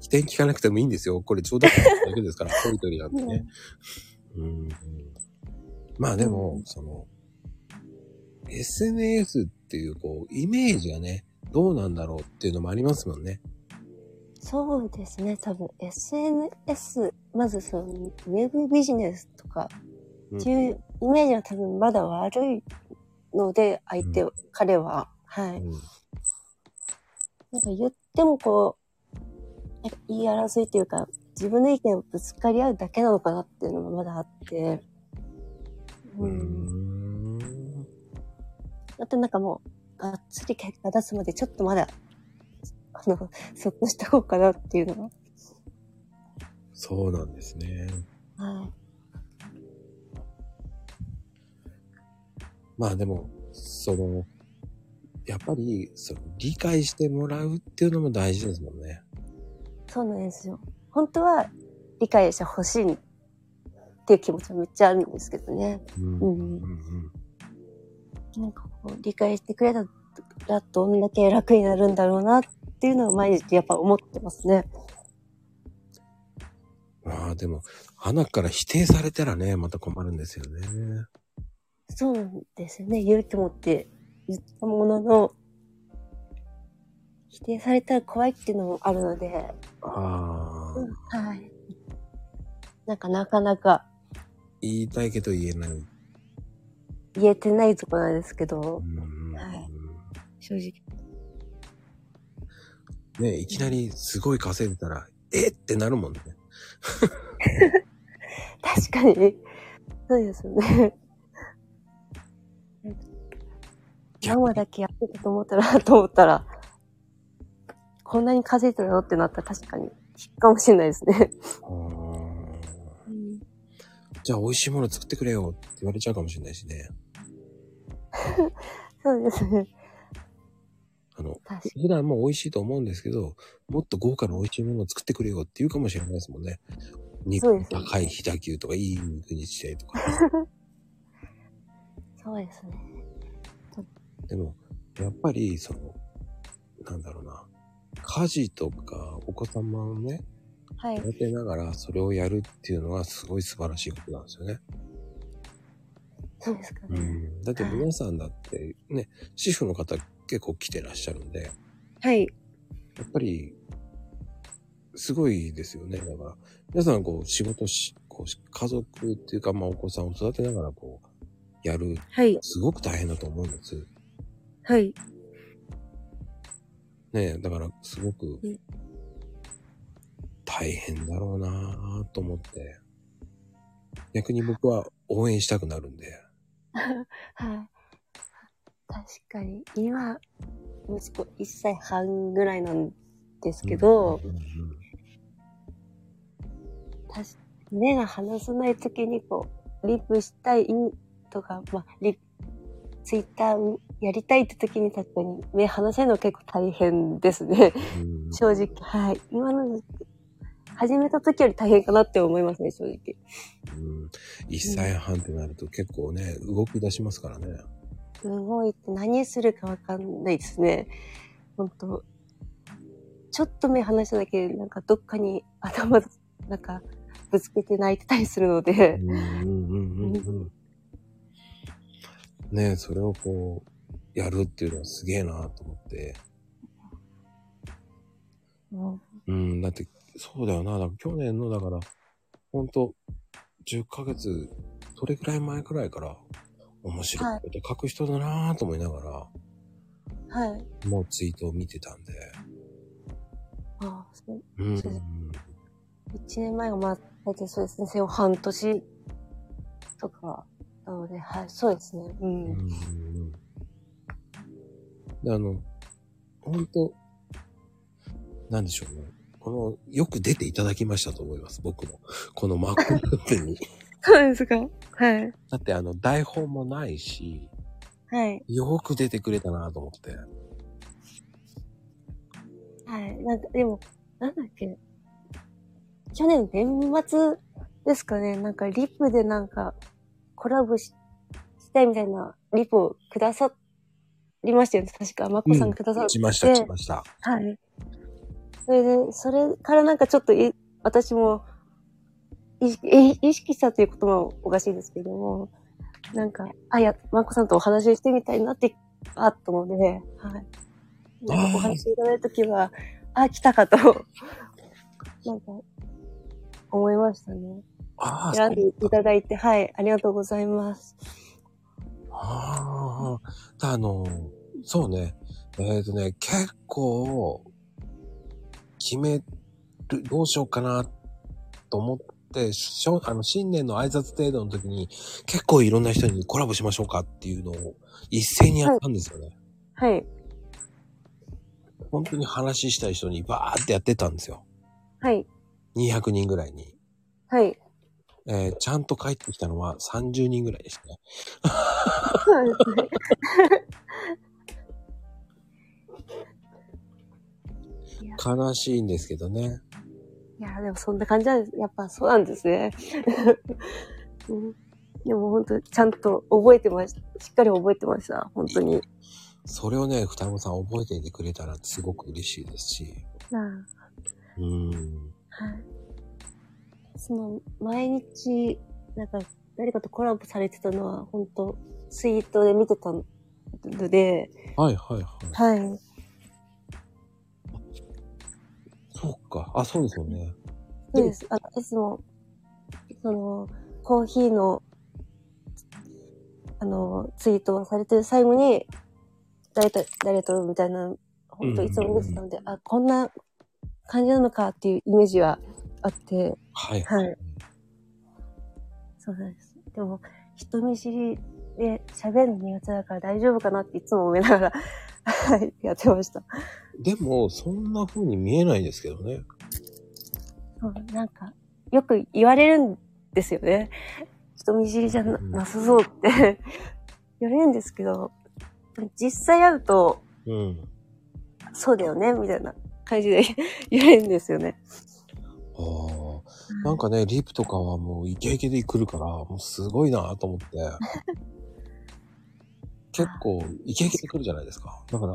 起点聞かなくてもいいんですよ。これ冗談だけですから、そういう通りなんでね。うん、まあでも、SNS っていう、こう、イメージがね、どうなんだろうっていうのもありますもんね。そうですね、多分 SNS、まずウェブビジネスとか、っていうイメージは多分まだ悪いので、彼は。はい、うん。なんか言ってもこう、言い争いっていうか、自分の意見をぶつかり合うだけなのかなっていうのもまだあって。あとなんかもう、がっつり結果出すまでちょっとまだ、そこしたこうかなっていうのが。そうなんですね。はい。まあでも、やっぱり、理解してもらうっていうのも大事ですもんね。そうなんですよ。本当は、理解してほしいっていう気持ちはめっちゃあるんですけどね。なんかこう、理解してくれたらどんだけ楽になるんだろうなっていうのを毎日やっぱ思ってますね。まあでも、花から否定されたらね、また困るんですよね。そうですよね。勇気持って。言ったものの否定されたら怖いっていうのもあるので、はい、なかなか言いたいけど言えてないとこなんですけど、はい、正直ね、いきなりすごい稼いでたらってなるもんね。確かにそうですよね。何話だけやってたと思ったら、こんなに稼いでるのってなったら確かに、かもしれないですね。じゃあ美味しいもの作ってくれよって言われちゃうかもしれないしね。そうですね。普段も美味しいと思うんですけど、もっと豪華な美味しいものを作ってくれよって言うかもしれないですもんね。肉の高い飛騨牛とか、いい肉にしたいとか。そうですね。でも、やっぱり、なんだろうな、家事とかお子様をね、はい。育てながらそれをやるっていうのはすごい素晴らしいことなんですよね。そうですかね。うん。だって皆さんだってね、主婦の方結構来てらっしゃるんで。はい。やっぱり、すごいですよね。だから、皆さん仕事家族っていうか、まあお子さんを育てながらやる。はい。すごく大変だと思うんです。はい。ねえ、だからすごく大変だろうなぁと思って。逆に僕は応援したくなるんで。はい。確かに。今、息子1歳半ぐらいなんですけど、うんうんうん、目が離さないときにリプしたいとか、まあ、ツイッターやりたいって時に確かに目離せるの結構大変ですね。正直。はい。今の始めた時より大変かなって思いますね、正直。1歳半ってなると結構ね、動き出しますからね。動いて何するかわかんないですね。ほんと。ちょっと目離しただけで、なんかどっかに頭、なんかぶつけて泣いてたりするので。ねえ、それをやるっていうのはすげえなと思って。だって、そうだよな。だから去年の、だから、ほんと、10ヶ月、それくらい前くらいから、面白いこと書く人だなと思いながら、はい。もうツイートを見てたんで。ああ、そうです。1年前がまあ、大体そうですね、生後半年とか、なので、はい、そうですね。でほんと、なんでしょうね。よく出ていただきましたと思います、僕も。このマコルテに。そうですか？はい。だって台本もないし、はい。よく出てくれたなと思って。はい。なんか、でも、なんだっけ。去年年末ですかね、なんかリップでなんか、コラボしたいみたいなリプをくださりましたよね。確か、まこさんくださって。来ました。はい。それで、それからなんかちょっと、私も意識したという言葉はおかしいですけども、なんか、まこさんとお話ししてみたいなって、と思うので、はい。なんかお話しいただいたときは、来たかと、なんか、思いましたね。選んでいただいて、はい、ありがとうございます。そうね、結構、どうしようかな、と思って、新年の挨拶程度の時に、結構いろんな人にコラボしましょうかっていうのを、一斉にやったんですよね。はい。はい、本当に話したい人にバーってやってたんですよ。はい。200人ぐらいに。はい。ちゃんと帰ってきたのは30人ぐらいですね。そうですね。悲しいんですけどね。いや、でもそんな感じなんです。やっぱそうなんですね。でも本当ちゃんと覚えてました。しっかり覚えてました。本当に。それをね、双子さん覚えていてくれたらすごく嬉しいですし。はい。毎日、なんか、誰かとコラボされてたのは、本当ツイートで見てたので。はい。そうか。そうですよね。そうです。いつも、コーヒーの、ツイートをされてる最後に、誰と、みたいな、本当いつも見てたので、こんな感じなのかっていうイメージは、あって、はい。そうなんです。でも、人見知りで喋るの苦手だから大丈夫かなっていつも思いながら、はい、やってました。でも、そんな風に見えないですけどね。そう、なんか、よく言われるんですよね。人見知りじゃ なさそうって言われるんですけど、実際会うと、うん、そうだよねみたいな感じで言われるんですよね。ああ、なんかね、リップとかはもうイケイケで来るから、もうすごいなと思って。結構イケイケで来るじゃないですか。だから、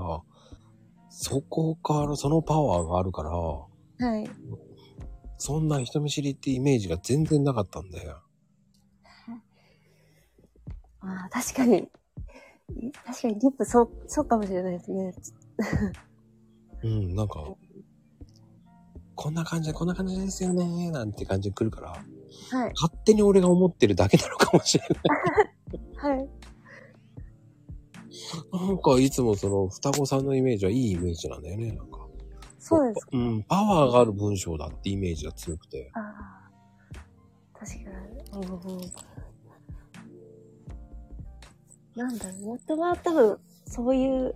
そこからそのパワーがあるから、はい。そんな人見知りってイメージが全然なかったんだよ。ああ、確かに。確かにリップそうかもしれないですね。うん、なんか、こんな感じですよね、なんて感じで来るから、はい、勝手に俺が思ってるだけなのかもしれない。はい。なんかいつもその双子さんのイメージはいいイメージなんだよね、なんか。そうですか。うん、パワーがある文章だってイメージが強くて。ああ、確かに。なんだろう、元は多分そういう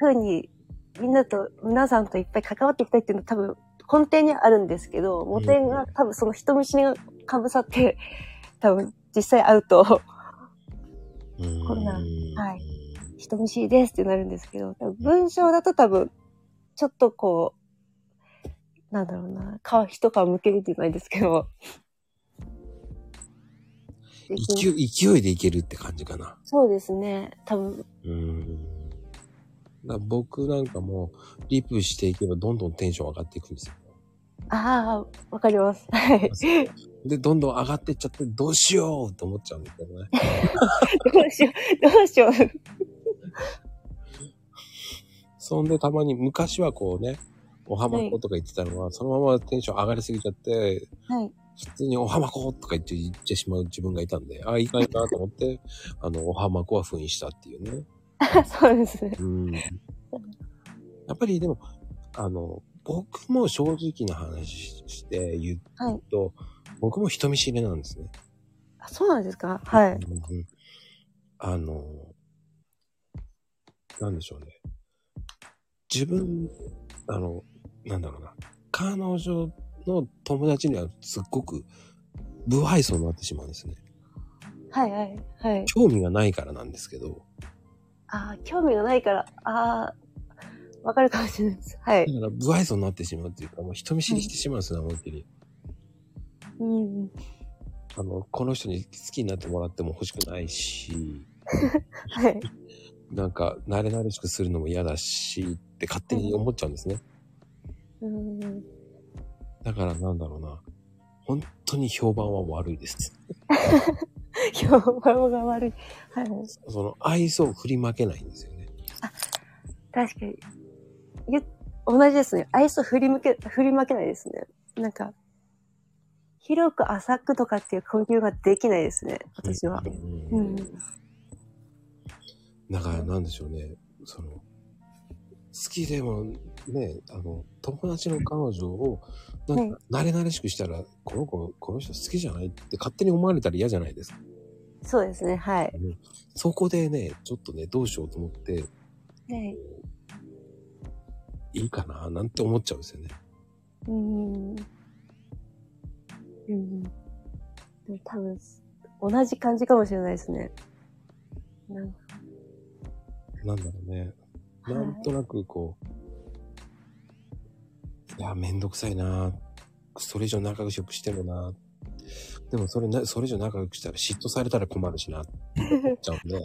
風に皆さんといっぱい関わっていきたいっていうのは多分根底にあるんですけど、モテが多分その人見知りがかぶさって、多分実際会うと、こんな、はい、人見知りですってなるんですけど、多分文章だと多分、ちょっとこう、なんだろうな、一皮むけるって言わないですけど。勢いでいけるって感じかな。そうですね、多分。だ僕なんかもリプしていけばどんどんテンション上がっていくんですよ。ああ、わかります。はい。で、どんどん上がっていっちゃって、どうしようと思っちゃうんですけどね。どうしよう。そんでたまに昔はこうね、おはまことか言ってたのは、はい、そのままテンション上がりすぎちゃって、はい、普通におはまことか言ってしまう自分がいたんで、ああ、いいかいなと思って、おはまこは封印したっていうね。そうですね。うん。やっぱりでも、僕も正直な話して言うと、はい、僕も人見知りなんですね。あ、そうなんですか？はい。うん、なんでしょうね。自分、なんだろうな。彼女の友達にはすっごく、無愛想になってしまうんですね。はいはいはい。興味がないからなんですけど。ああ、興味がないから、ああ、わかるかもしれないです。はい。だから、無愛想になってしまうっていうか、もう人見知りしてしまうんですよ、思いっきり。うん。この人に好きになってもらっても欲しくないし、はい。なんか、慣れ慣れしくするのも嫌だし、って勝手に思っちゃうんですね。うん。だから、なんだろうな。本当に評判は悪いです。評判が悪い。はい。その愛想を振りまけないんですよね。あ、確かに。同じですね。愛想振りまけないですね。なんか、広く浅くとかっていう交流ができないですね、私は。うん。だから、なんでしょうね。その、好きでも、ね、友達の彼女を、なんか、慣れ慣れしくしたら、この人好きじゃないって勝手に思われたら嫌じゃないですか。そうですね、はい。そこでね、ちょっとね、どうしようと思って、ね、いいかな、なんて思っちゃうんですよね。多分、同じ感じかもしれないですね。なんだろうね。なんとなくこう、はい、いや、めんどくさいな。それ以上仲良くしてもな。でもそれ以上仲良くしたら嫉妬されたら困るしな。思っちゃうんで。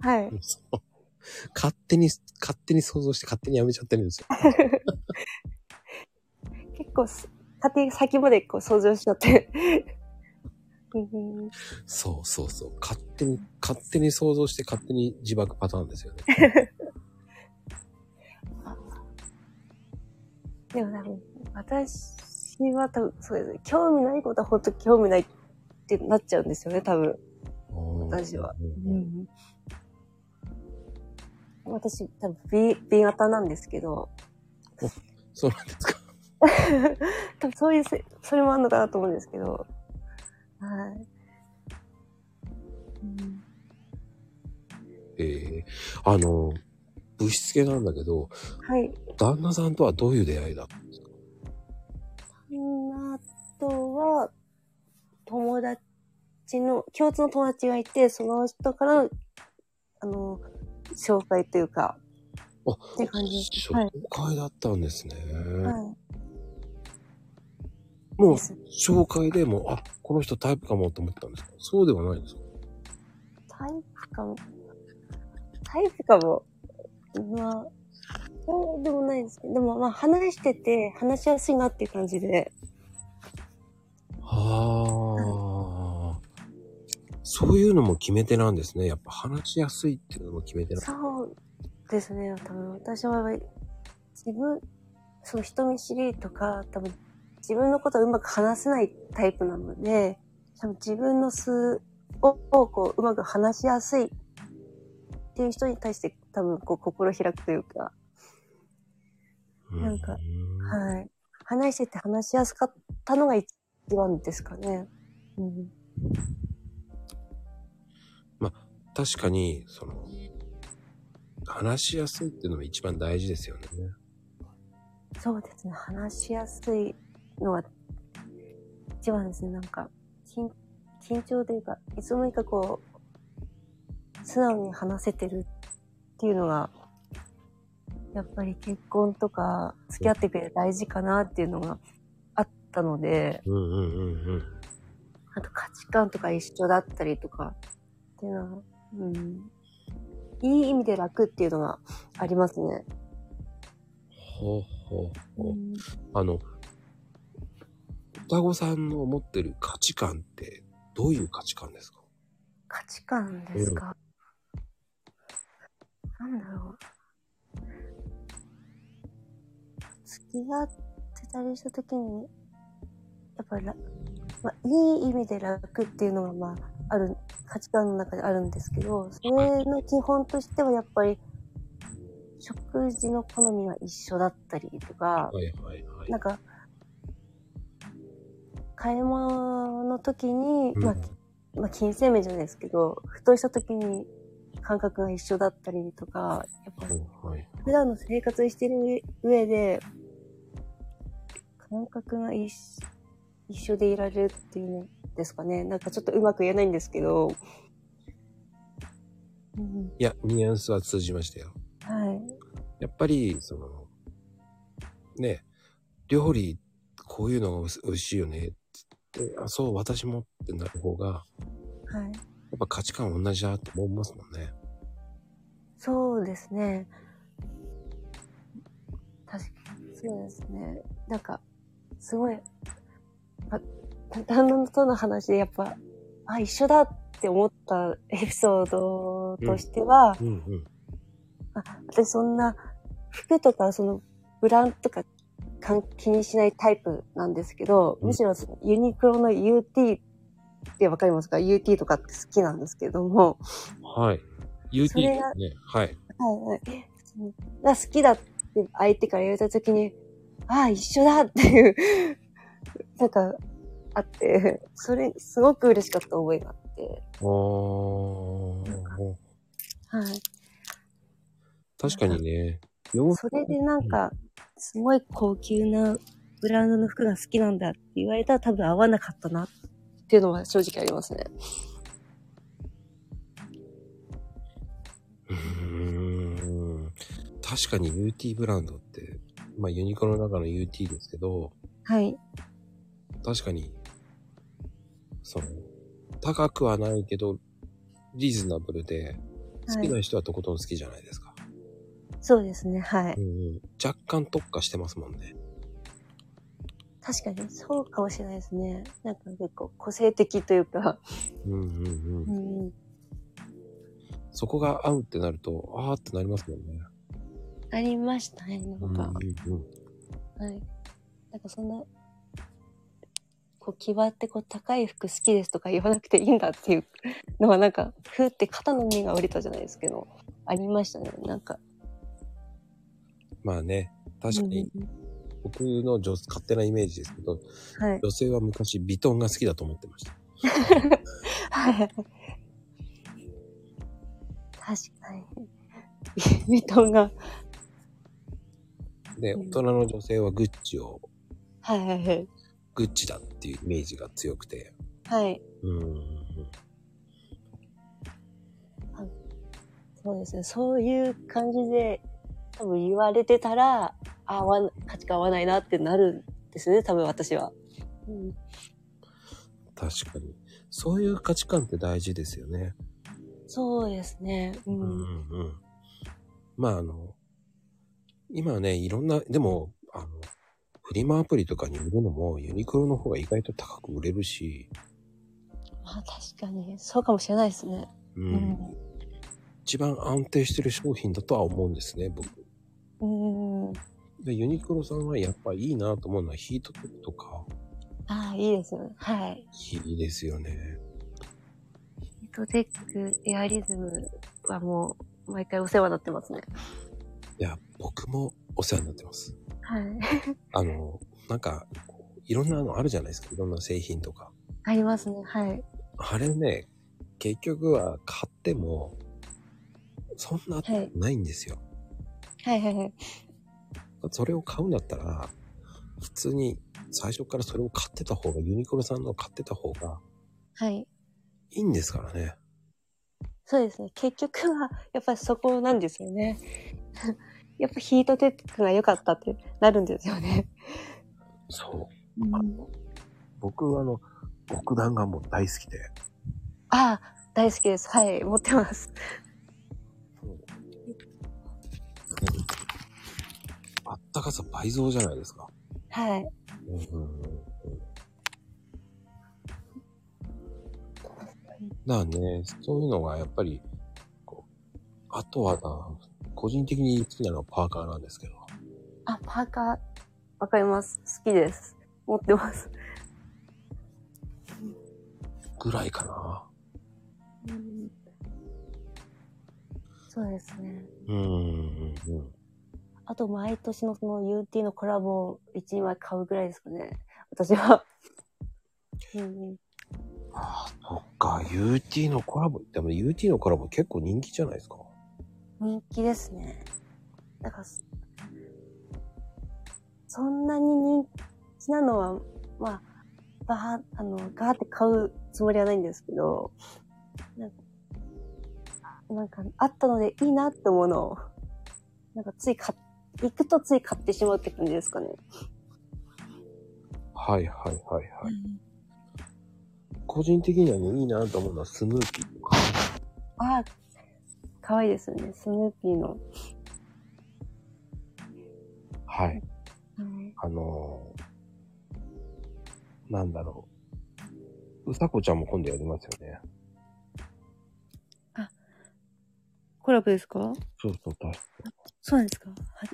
はい。勝手に想像して勝手にやめちゃってるんですよ。結構、勝手に先までこう想像しちゃって。そうそうそう。勝手に想像して勝手に自爆パターンですよね。でもなんか、私は多分、そうですね。興味ないことは本当に興味ないってなっちゃうんですよね、多分。私は。うん、私、多分 B 型なんですけど。そうなんですか。多分そういう、それもあるのかなと思うんですけど。はい。うん、ぶしつけなんだけど、はい。旦那さんとはどういう出会いだったんですか？旦那とは友達達の、共通の友達がいて、その人からの、紹介というか、って感じです。紹介だったんですね。はい。もう、紹介でも、あ、この人タイプかもと思ったんですか？そうではないんですか？タイプかも。タイプかも。まあ、そうでもないですけど、でもまあ、話してて、話しやすいなっていう感じで。はあ、そういうのも決め手なんですね。やっぱ話しやすいっていうのも決め手なんですね。そうですね。多分私は自分、そう人見知りとか、多分自分のことをうまく話せないタイプなので、多分自分の素をこううまく話しやすいっていう人に対して多分こう心開くというか、なんかはい話してて話しやすかったのが一番ですかね。うん、まあ確かにその話しやすいっていうのが一番大事ですよね。そうですね。話しやすいのは一番ですね。なんか緊張というかいつもにかこう素直に話せてるっていうのがやっぱり結婚とか付き合ってくれて大事かなっていうのがあったので、うんうんうんうん、あと価値観とか一緒だったりとかっていうのは、うん、いい意味で楽っていうのがありますね。ほうほうほう、うん、双子さんの持ってる価値観ってどういう価値観ですか？価値観ですか、うん、なんだろう、付き合ってたりしたときにやっぱり、まあ、いい意味で楽っていうのが、まあ、ある価値観の中であるんですけど、それの基本としてはやっぱり食事の好みは一緒だったりとか、はいはいはい、なんか買い物の時に、うん、まあ、金銭面じゃないですけど、ふとした時に感覚が一緒だったりとか、やっぱり普段の生活をしている上で感覚が一緒でいられるっていうんですかね。なんかちょっとうまく言えないんですけど、うん、いやニュアンスは通じましたよ。はい。やっぱりそのね、料理こういうのが美味しいよね。あ、そう、私もってなる方が、はい。やっぱ価値観同じだと思いますもんね。そうですね。確かに、そうですね。なんか、すごい、旦那との話でやっぱ、あ、一緒だって思ったエピソードとしては、うんうんうん、あ、私そんな、服とか、その、ブランドとか、気にしないタイプなんですけど、むしろそのユニクロの UT ってわかりますか？ UT とかって好きなんですけども。はい。UT ですね。はい。はいはい。が好きだって相手から言われたときに、ああ、一緒だっていう、なんか、あって、それ、すごく嬉しかった覚えがあって。はい。確かにね。それでなんか、すごい高級なブランドの服が好きなんだって言われたら多分合わなかったなっていうのは正直ありますね。確かに UT ブランドって、まあユニクロの中の UT ですけど、はい。確かに、その、高くはないけど、リーズナブルで、好きな人はとことん好きじゃないですか。はい、そうですね、はい、うん。若干特化してますもんね。確かに、そうかもしれないですね。なんか結構個性的というか。うんうんうん。うん、そこが合うってなると、あーってなりますもんね。ありましたね、なんか。うんうん、はい。なんかそんな、こう、気張ってこう、高い服好きですとか言わなくていいんだっていうのは、なんか、ふーって肩の荷が下りたじゃないですけど、ありましたね、なんか。まあね、確かに、僕の勝手なイメージですけど、はい、女性は昔、ヴィトンが好きだと思ってました。はい。確かに。ヴィトンが。で、大人の女性はグッチを、はいはいはい。グッチだっていうイメージが強くて。はい。はい、そうですね、そういう感じで多分言われてたら、あ、価値観合わないなってなるんですね、多分私は、うん、確かにそういう価値観って大事ですよね。そうですね、うん、うんうん、まあ今ね、いろんな、でもフリマアプリとかに売るのもユニクロの方が意外と高く売れるし、まあ確かにそうかもしれないですね、うん、うん、一番安定してる商品だとは思うんですね、僕。でユニクロさんはやっぱいいなと思うのはヒートテックとか。ああ、いいですよね。はい。いいですよね。ヒートテック、エアリズムはもう毎回お世話になってますね。いや、僕もお世話になってます。はい。なんかいろんなのあるじゃないですか。いろんな製品とか。ありますね。はい。あれね、結局は買ってもそんなないんですよ。はい、はい、はいはい。それを買うんだったら普通に最初からそれを買ってた方が、ユニクロさんの買ってた方が、はい。いいんですからね。そうですね。結局はやっぱりそこなんですよね。やっぱヒートテックが良かったってなるんですよね。そう。僕は極暖がもう大好きで。ああ、大好きです。はい、持ってます。あったかさ倍増じゃないですか。はい。うんうんうん、だからね、そういうのがやっぱりこう、あとはな、個人的に好きなのはパーカーなんですけど。あ、パーカー、わかります。好きです。持ってます。ぐらいかな。うん、そうですね。うん。あと毎年のその UT のコラボを1、2枚買うぐらいですかね、私は。うん、ああ、そっか、UT のコラボ、でも UT のコラボ結構人気じゃないですか。人気ですね。だから、そんなに人気なのは、まあ、ガーって買うつもりはないんですけど、なんかあったのでいいなって思うのを、なんかつい行くとつい買ってしまうって感じですかね。はいはいはいはい。うん、個人的にはね、いいなと思うのはスヌーピーとか。ああ、かわいいですよね、スヌーピーの。はい。うん、なんだろう。うさこちゃんも今度やりますよね。あ、コラボですか？そうそう、確かに。そうなんですか。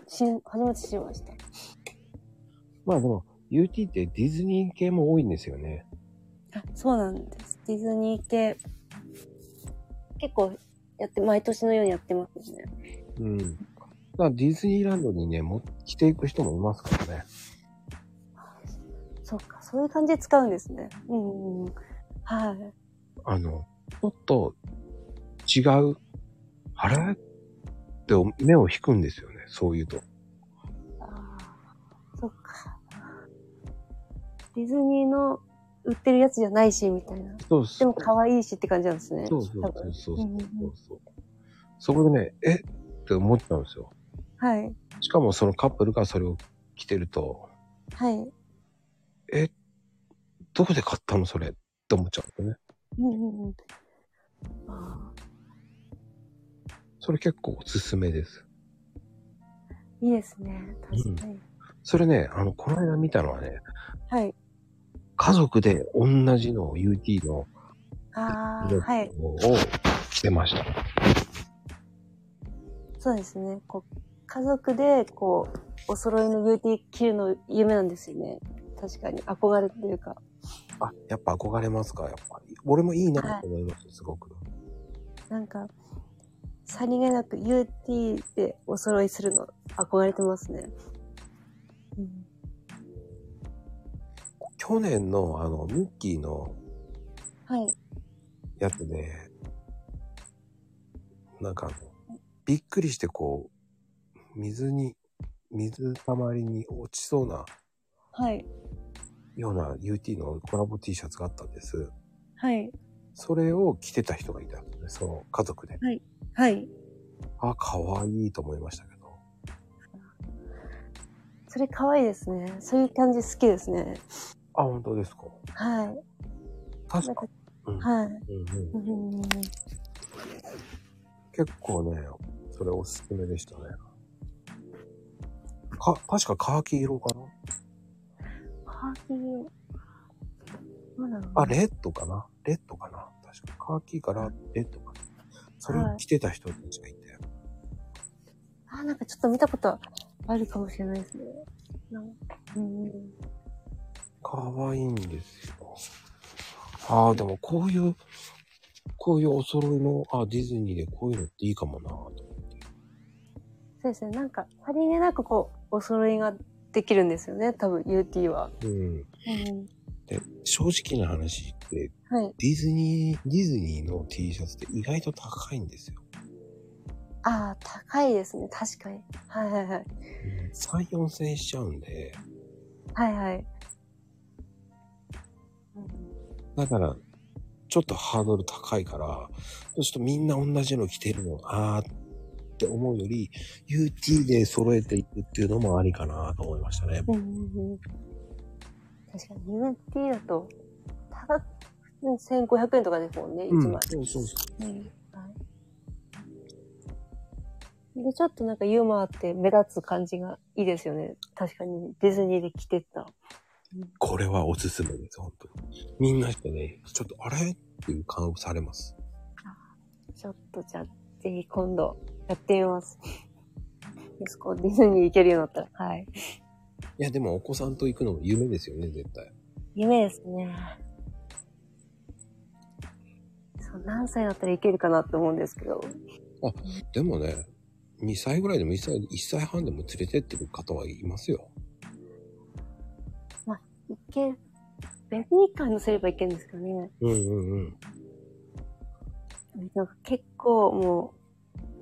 初めて知りました。まあでも UT ってディズニー系も多いんですよね。あ、そうなんです。ディズニー系結構やって、毎年のようにやってますね。うん。だからディズニーランドにね、着ていく人もいますからね。そっか、そういう感じで使うんですね。うん、うん、はい。ちょっと違う、あれ？って目を引くんですよね、そういうと。ああ、そっか。ディズニーの売ってるやつじゃないしみたいな。そうそう。でも可愛いしって感じなんですね。そうそうそうそうそう。そこでね、え？って思っちゃうんですよ。はい。しかもそのカップルがそれを着てると、はい。え？どこで買ったのそれ？って思っちゃうんだよね。うんうんうん。ああ。それ結構おすすめです。いいですね。確かに。うん、それね、この間見たのはね、はい。家族で同じの UT の、はい。を着てました。そうですね。家族で、お揃いの UT 着るの夢なんですよね。確かに。憧れというか。あ、やっぱ憧れますか、やっぱり。俺もいいなと思います、はい、すごく。なんか、さりげなく UT でお揃いするの憧れてますね。うん、去年のミッキーのやつで、はい、なんかびっくりして水たまりに落ちそうな、はい、ような UT のコラボ T シャツがあったんです。はい。それを着てた人がいたんですね、その家族で。はい。はい。あ、かわいいと思いましたけど。それかわいいですね。そういう感じ好きですね。あ、本当ですか。はい。確かに。はい。結構ね、それおすすめでしたね。確かカーキ色かな。カーキ色。あ、レッドかな。レッドかな。確かカーキからレッドかな。それを着てた人たちがいて。はい、あ、なんかちょっと見たことあるかもしれないですね。かわいいんですよ。ああ、でもこういうお揃いの、あ、ディズニーでこういうのっていいかもなぁと思って。そうですね。なんか、さりげなくこう、お揃いができるんですよね。多分、UT は。で、正直な話って、はい、ディズニーの T シャツって意外と高いんですよ。ああ、高いですね。確かに。はいはいはい。3、4000円しちゃうんで。はいはい。だから、ちょっとハードル高いから、そうするとみんな同じの着てるの、あーって思うより、UT で揃えていくっていうのもありかなと思いましたね。確かに UT だと、1500円とかですもんね、1枚。そうそうそう。で、ちょっとなんかユーモアって目立つ感じがいいですよね。確かにディズニーで着てた。これはおすすめです、本当に。みんなしてね、ちょっとあれっていう感をされます。ちょっとじゃあ、ぜひ今度やってみます。息子、ディズニー行けるようになったら。はい。いや、でもお子さんと行くのも夢ですよね、絶対。夢ですね。そう、何歳だったら行けるかなって思うんですけど。あ、でもね、2歳ぐらいでも1歳、1歳半でも連れてってる方はいますよ。ベビーカー乗せればいけるんですかね。なんか結構も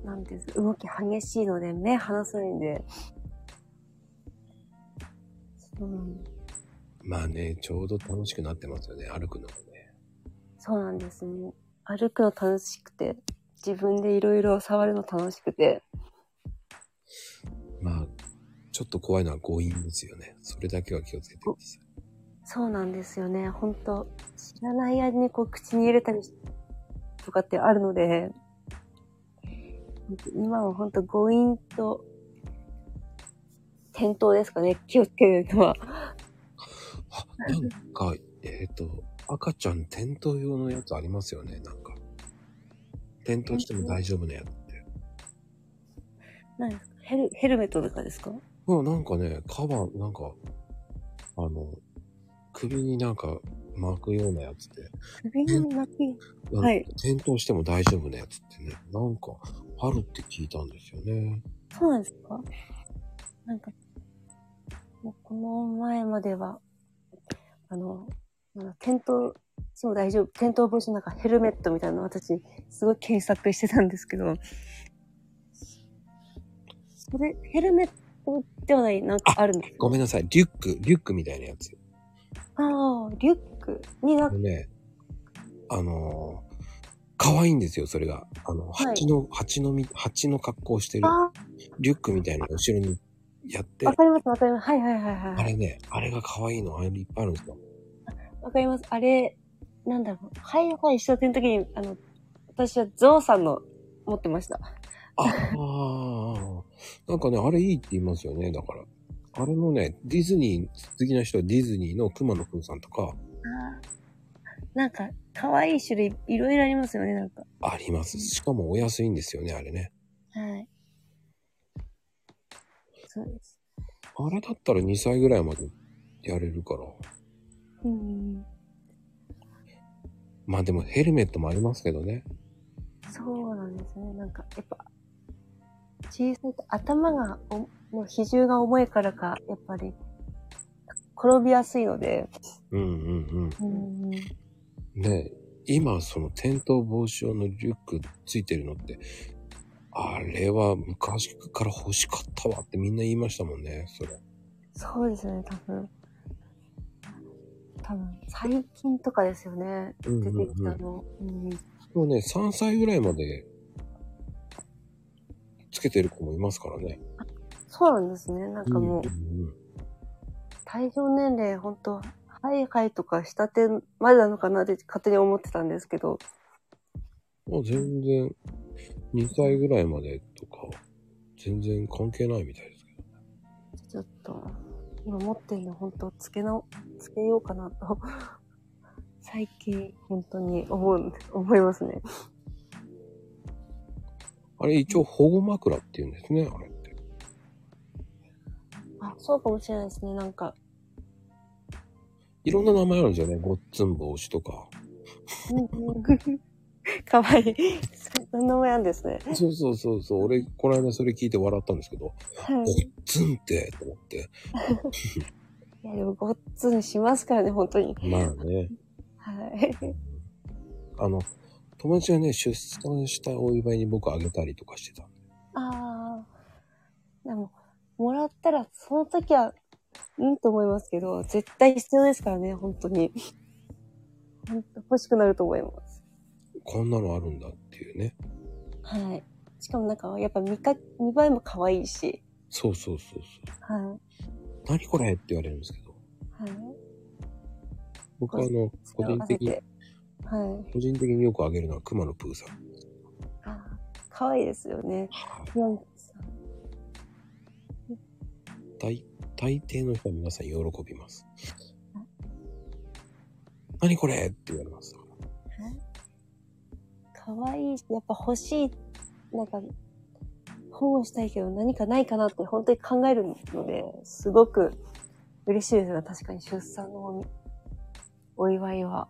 う、なんていうんですか、動き激しいので、目離せないんで。まあね、ちょうど楽しくなってますよね、歩くのもね。そうなんですね。歩くの楽しくて、自分でいろいろ触るの楽しくて。まあ、ちょっと怖いのは強引ですよね。それだけは気をつけてください。そうなんですよね。本当知らない間にこう口に入れたりとかってあるので、今は本当強引と転倒ですかね。気をつけるのは。あ、なんか赤ちゃん転倒用のやつありますよね。なんか転倒しても大丈夫なやつって。何ですか？ヘルメットとかですか？うん、なんかね、カバー、なんか首になんか巻くようなやつで。首に巻く。はい。転倒しても大丈夫なやつってね、なんかあるって聞いたんですよね。そうなんですか？なんか、もうこの前までは、転倒しても大丈夫、転倒防止のなんかヘルメットみたいなの私、すごい検索してたんですけど、それ、ヘルメットではない、なんかあるんですか？ごめんなさい、リュックみたいなやつ。ああ、リュックになって。ね、可愛いんですよ、それが。はい、蜂の格好をしてる、リュックみたいなの後ろにやって。わかります、わかります。はいはいはいはい。あれね、あれが可愛いの、あれいっぱいあるんですよ。わかります。あれ、なんだろう、ハイハイしたての時に、私はゾウさんの持ってました。ああ、なんかね、あれいいって言いますよね、だから。あれもね、ディズニー、次の人はディズニーの熊野くんさんとか。なんか、可愛い種類、いろいろありますよね、なんか。あります。しかもお安いんですよね、あれね。はい。そうです。あれだったら2歳ぐらいまでやれるから。まあでもヘルメットもありますけどね。そうなんですね。なんか、やっぱ、小さいと頭が、もう比重が重いからか、やっぱり、転びやすいので。ねえ、今、その転倒防止用のリュックついてるのって、あれは昔から欲しかったわってみんな言いましたもんね、それ。そうですね、多分。多分最近とかですよね、うんうんうん、出てきたの、うん、もうね3歳ぐらいまでつけてる子もいますからね。そうなんですね。なんかもう、うんうん、対象年齢ほんとはいはいとか下手までなのかなって勝手に思ってたんですけど、もう全然2歳ぐらいまでとか全然関係ないみたいですけどね。ちょっと今持ってるのほんとつけようかなと最近本当に思いますね。あれ一応保護枕っていうんですね、あれって。あ、そうかもしれないですね。なんかいろんな名前あるんですよね。ごっつん帽子とかかわいい。そんな名前あるんですね。そうそうそうそう。俺この間それ聞いて笑ったんですけど、はい、ごっつんってと思っていやでもごっつんしますからね本当に。まあねはい友達がね出産したお祝いに僕あげたりとかしてたんで。ああ、でももらったらその時はうんと思いますけど、絶対必要ですからね本当に。本当欲しくなると思います。こんなのあるんだっていうね。はい。しかもなんかやっぱ見栄えも可愛いし。そうそうそうそう。はい。何これって言われるんですけど。はい。僕は個人的によくあげるのは熊野プーさん。あ、可愛いですよね。はい、大抵の人は皆さん喜びます。何これって言われます。可愛いし、やっぱ欲しい、なんか保護したいけど何かないかなって本当に考えるので、すごく嬉しいですが、確かに出産のお祝いは。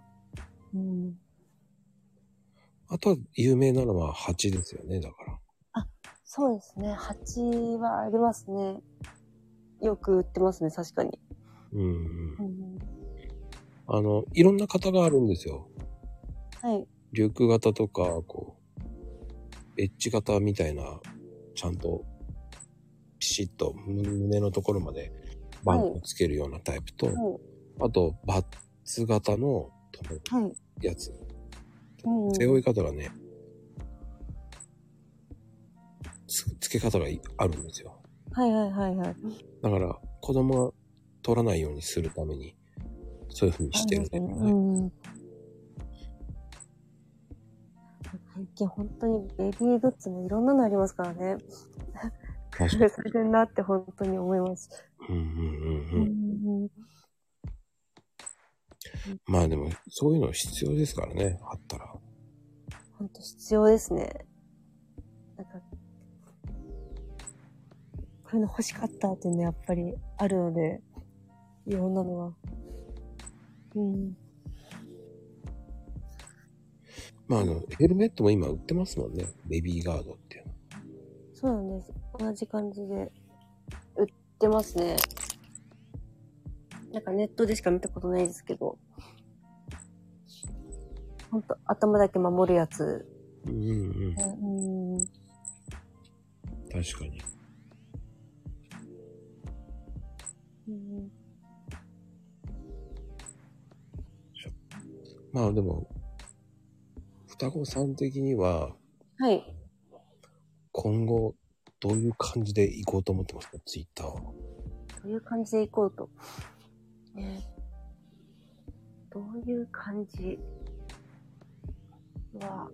うん、あとは有名なのは蜂ですよね。だからあ、そうですね、蜂はありますね。よく売ってますね、確かに。うん、うん、いろんな型があるんですよ。はい。リュック型とかこうエッジ型みたいな、ちゃんとピシッと胸のところまでバンをつけるようなタイプと、はいはい、あとバツ型のはい、やつ、うん、背負い方がね、付け方があるんですよ。はいはいはいはい。だから子供は取らないようにするためにそういう風にしてるんですね。うん。最近本当にベビーグッズもいろんなのありますからね。確かに。それなって本当に思います。うんうんうんうん。うんまあでもそういうの必要ですからね、あったら。ほんと必要ですね。なんかこういうの欲しかったっていうのはやっぱりあるので、いろんなのは。うん。まあヘルメットも今売ってますもんね、ベビーガードっていうの。そうなんです。同じ感じで売ってますね。なんかネットでしか見たことないですけど、ほんと頭だけ守るやつ。うんうん。うん、確かに、うん。まあでも双子さん的には、はい。今後どういう感じで行こうと思ってますか、ツイッターは。どういう感じで行こうと。どういう感じは、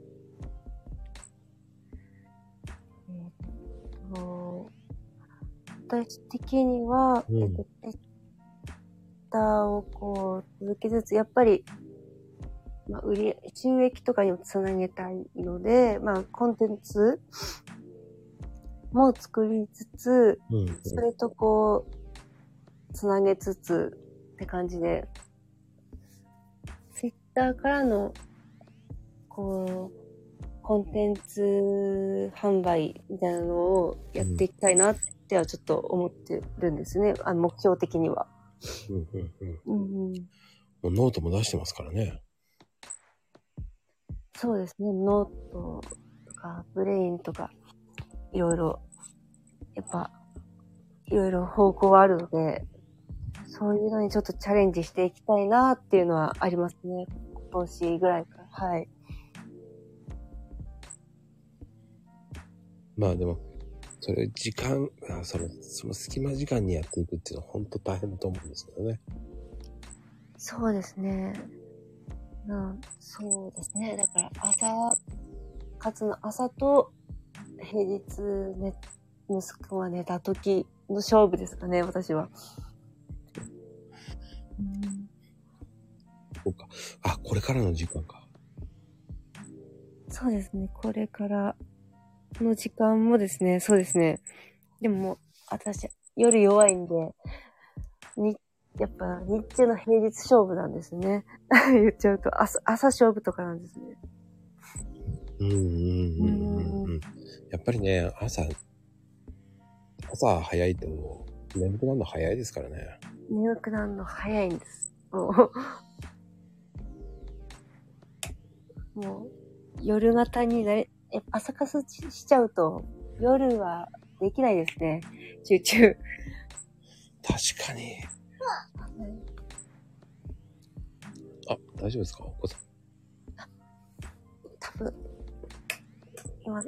私的には、Twitter をこう続けつつ、やっぱり、まあ、収益とかにもつなげたいので、まあ、コンテンツも作りつつ、うん、それとこう、つなげつつ、って感じで、ツイッターからのこうコンテンツ販売みたいなのをやっていきたいなってはちょっと思ってるんですね。目標的には。うんうんうん。もうノートも出してますからね。そうですね。ノートとかブレインとかいろいろやっぱいろいろ方向はあるので。そういうのにちょっとチャレンジしていきたいなっていうのはありますね。今年ぐらいから。はい。まあでも、それ時間、その隙間時間にやっていくっていうのは本当大変だと思うんですけどね。そうですね。うん、そうですね。だから朝、かつの朝と平日ね、息子が寝た時の勝負ですかね、私は。そうか。あ、これからの時間か。そうですね。これからの時間もですね、そうですね。でももう、私、夜弱いんで、やっぱ日中の平日勝負なんですね。言っちゃうと、朝勝負とかなんですね。やっぱりね、朝早いと、眠くなるの早いですからね。眠くなるの早いんです。もう夜型になれ、朝活しちゃうと、夜はできないですね。集中。確かに。あ、大丈夫ですか、お子さん。多分、今、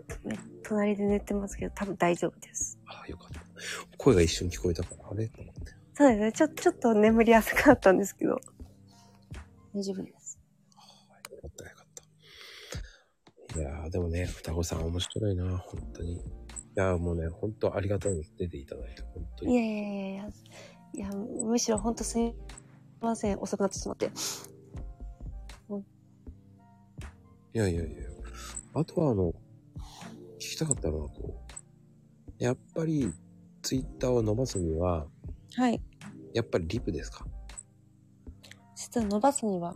隣で寝てますけど、多分大丈夫です。あ、よかった。声が一瞬聞こえたから、あれと思って。そうですね。ちょっと眠り浅かったんですけど、大丈夫です。よかった、よかった。いやー、でもね、双子さん面白いな、本当に。いやー、もうね、本当ありがたいです。出ていただいて、本当に。いや、むしろほんとすみません。遅くなってしまって。いや。あとは聞きたかったのは、やっぱり、ツイッターを伸ばすには、はい。やっぱりリプですか？実は伸ばすには、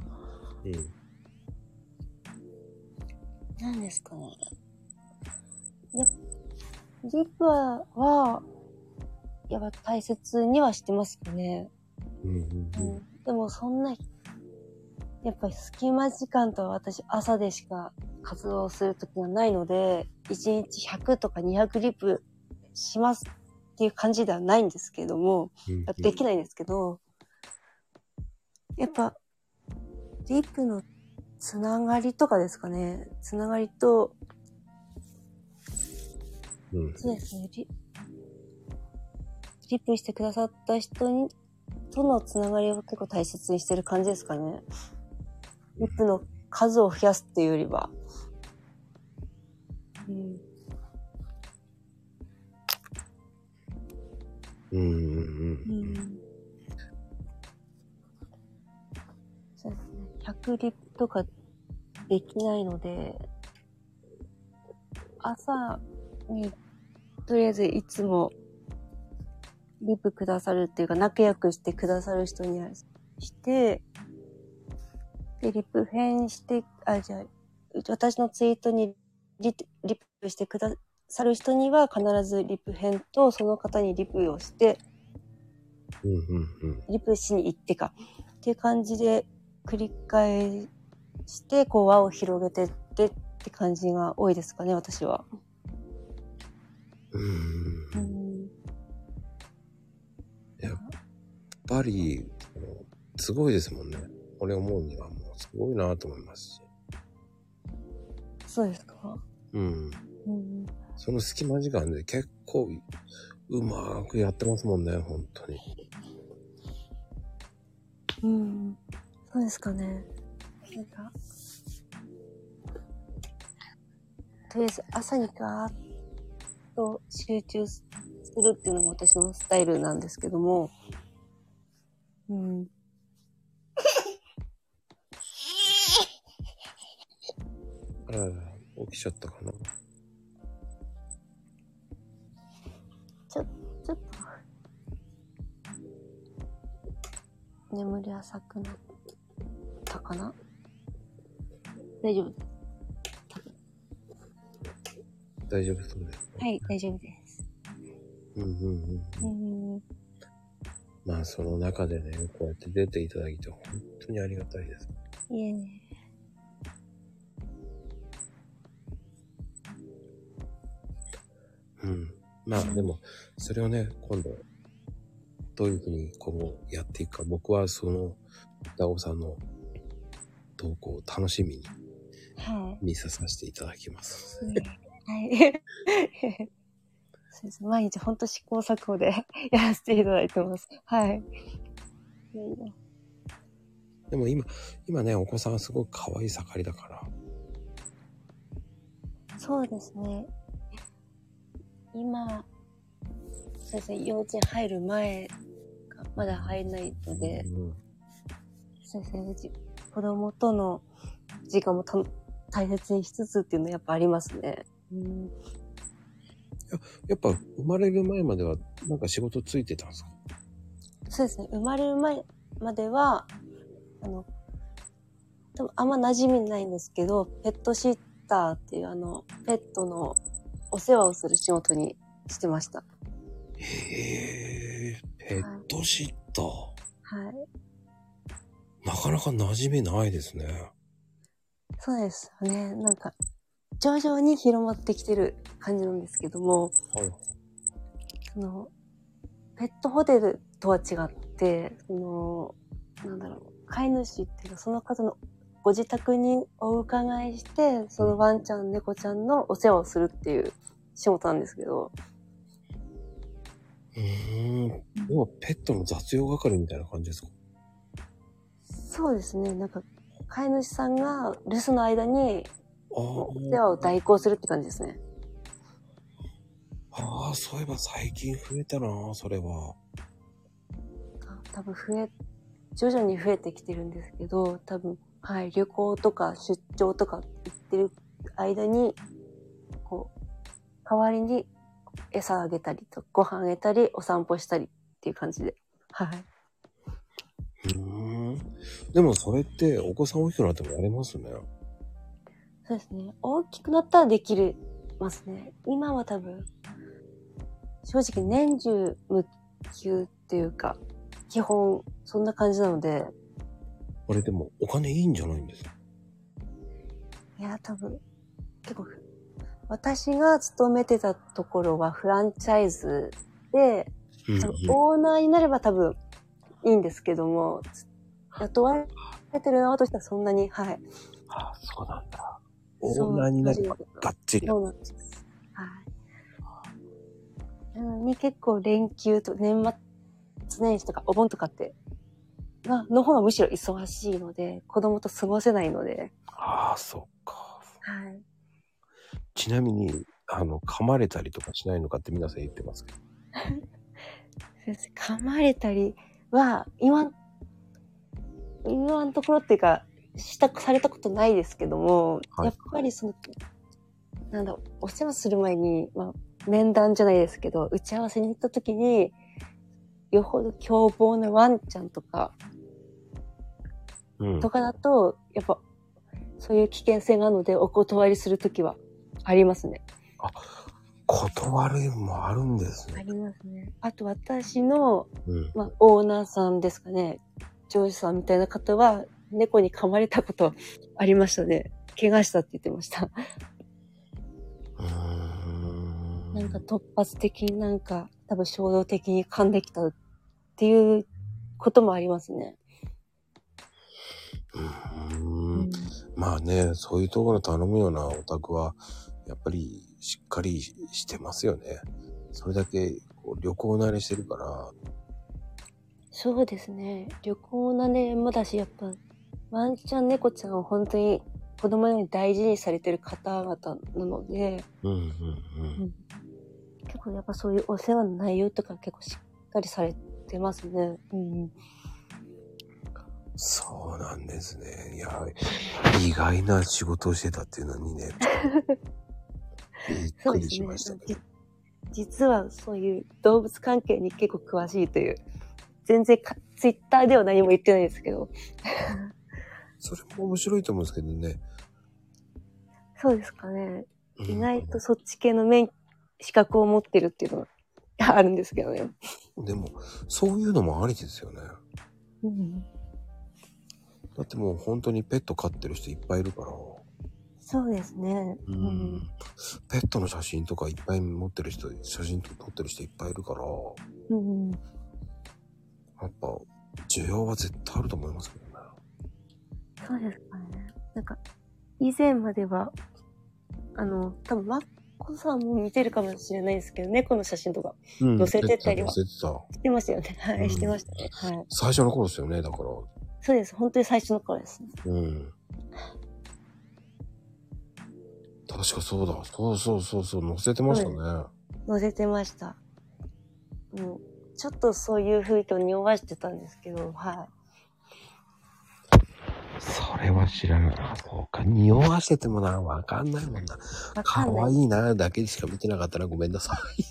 何ですかね。いや、リプは、やっぱ大切にはしてますよね。でもそんな、やっぱり隙間時間とは私朝でしか活動するときがないので、1日100とか200リプしますっていう感じではないんですけども、できないんですけど、やっぱリプのつながりとかですかね。つながりと、そうですね。リプしてくださった人にとのつながりを結構大切にしてる感じですかね。リプの数を増やすっていうよりは。そうですね。100リプとかできないので、朝にとりあえずいつもリプくださるっていうか、仲良くしてくださる人にして、で、リプ返して、じゃあ、私のツイートにリプしてくださる人には必ずリプ返と、その方にリプをして、リプしに行ってか、っていう感じで繰り返して、輪を広げてってって感じが多いですかね、私は。やっぱり、すごいですもんね。俺思うにはもうすごいなと思いますし。そうですか？その隙間時間で結構うまくやってますもんね、本当に。そうですかね。なんか、とりあえず朝にガーッと集中するっていうのも私のスタイルなんですけども、あらら、起きちゃったかな。ちょっと眠り浅くなったかな。大丈夫です。大丈夫そうです。はい、大丈夫です。まあその中でね、こうやって出ていただいて本当にありがたいです。いえね。まあでもそれをね、今度どういうふうにこうやっていくか、僕はそのダオさんの投稿を楽しみに見させていただきます。はい。はい、そうです。毎日本当試行錯誤でやらせていただいてます。はい。でも今ね、お子さんはすごく可愛い盛りだから。そうですね。今、そうですね、幼稚園入る前がまだ入らないので、うん、そうですね、子供との時間も大切にしつつっていうのはやっぱありますね。うん、やっぱ生まれる前まではなんか仕事ついてたんですか？そうですね、生まれる前までは、多分あんま馴染みないんですけど、ペットシッターっていうペットのお世話をする仕事にしてました。へぇ、ペットシッター。はい。なかなか馴染みないですね。そうですよね。なんか、徐々に広まってきてる感じなんですけども、はい、ペットホテルとは違って、なんだろう、飼い主っていうか、その方のご自宅にお伺いして、そのワンちゃん、猫ちゃんのお世話をするっていう仕事なんですけど。要はペットの雑用係みたいな感じですか？そうですね。なんか、飼い主さんが留守の間にお世話を代行するって感じですね。ああ、そういえば最近増えたな、それは。多分徐々に増えてきてるんですけど、多分、はい、旅行とか出張とか行ってる間に、こう、代わりに餌あげたりとご飯あげたりお散歩したりっていう感じで、はい。でもそれってお子さん大きくなってもやれますね。そうですね。大きくなったらできるますね。今は多分正直年中無休っていうか基本そんな感じなので。あれでもお金いいんじゃないんですか？いや多分結構。私が勤めてたところはフランチャイズで、オーナーになれば多分いいんですけども、雇われてる側としてはそんなに、はい。ああ、そうなんだ。オーナーになればバッチリ。そうなんです。はい。なのに結構連休と年末年始とかお盆とかって、の方がむしろ忙しいので、子供と過ごせないので。ああ、そっか。はい。ちなみに、噛まれたりとかしないのかって皆さん言ってますけど。噛まれたりは、今のところっていうか、されたことないですけども、はい、やっぱりお世話する前に、面談じゃないですけど、打ち合わせに行った時に、よほど凶暴なワンちゃんとか、うん、とかだと、やっぱ、そういう危険性があるので、お断りするときは、ありますね。あ、断るもあるんですね。ありますね。あと私の、オーナーさんですかね、上司さんみたいな方は猫に噛まれたことありましたね。怪我したって言ってました。なんか突発的に多分衝動的に噛んできたっていうこともありますね。まあね、そういうところ頼むようなお宅はやっぱりしっかりしてますよね。それだけ旅行慣れしてるから。そうですね。旅行慣れもだし、やっぱワンちゃん猫ちゃんを本当に子供に大事にされてる方々なので、結構やっぱそういうお世話の内容とか結構しっかりされてますね。うん。そうなんですね。いや、意外な仕事をしてたっていうのにね、びっくりしましたけど、ね。実はそういう動物関係に結構詳しいという、全然ツイッターでは何も言ってないですけど。それも面白いと思うんですけどね。そうですかね。意外とそっち系の資格を持ってるっていうのがあるんですけどね。でも、そういうのもありですよね。うん。だってもう本当にペット飼ってる人いっぱいいるから。そうですね。うん。ペットの写真とかいっぱい持ってる人、写真撮ってる人いっぱいいるから。うん。やっぱ需要は絶対あると思いますけどね。そうですかね。なんか以前までは多分マッコさんも見てるかもしれないですけど、猫の写真とか載せてたりはしてましたよね。はい、してましたね。はい。最初の頃ですよね、だから。そうです。本当に最初の頃ですね。うん。確かそうだ。そう、載せてましたね。載せてました。もうちょっとそういう雰囲気を匂わしてたんですけど、はい。それは知らないな。そうか、匂わせてもな、わかんないもんな。かわいいなだけしか見てなかったらごめんなさい。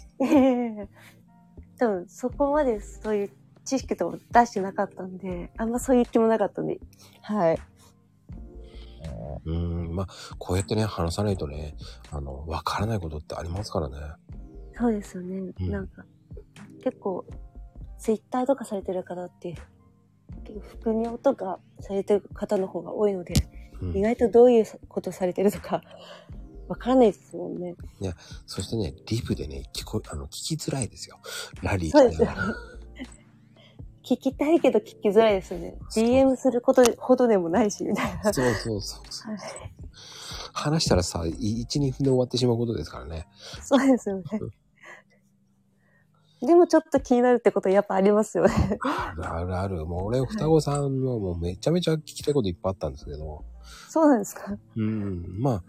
多分そこまでそういう知識とか出してなかったんで、あんまそういう気もなかったんで、はい。まあこうやってね話さないとね、わからないことってありますからね。そうですよね。うん、なんか結構ツイッターとかされてる方って。副業とかされてる方の方が多いので、意外とどういうことされてるとかわからないですもんね。いや、そしてねリブでね聞きづらいですよ。ラリーそうですよ。聞きたいけど聞きづらいですね。DM することほどでもないしみたいな。そう、はい、話したらさ 1,2 分で終わってしまうことですからね。そうですよね。でもちょっと気になるってことやっぱありますよね。ある。もう俺、双子さんのもうめちゃめちゃ聞きたいこといっぱいあったんですけど。そうなんですか。まあ、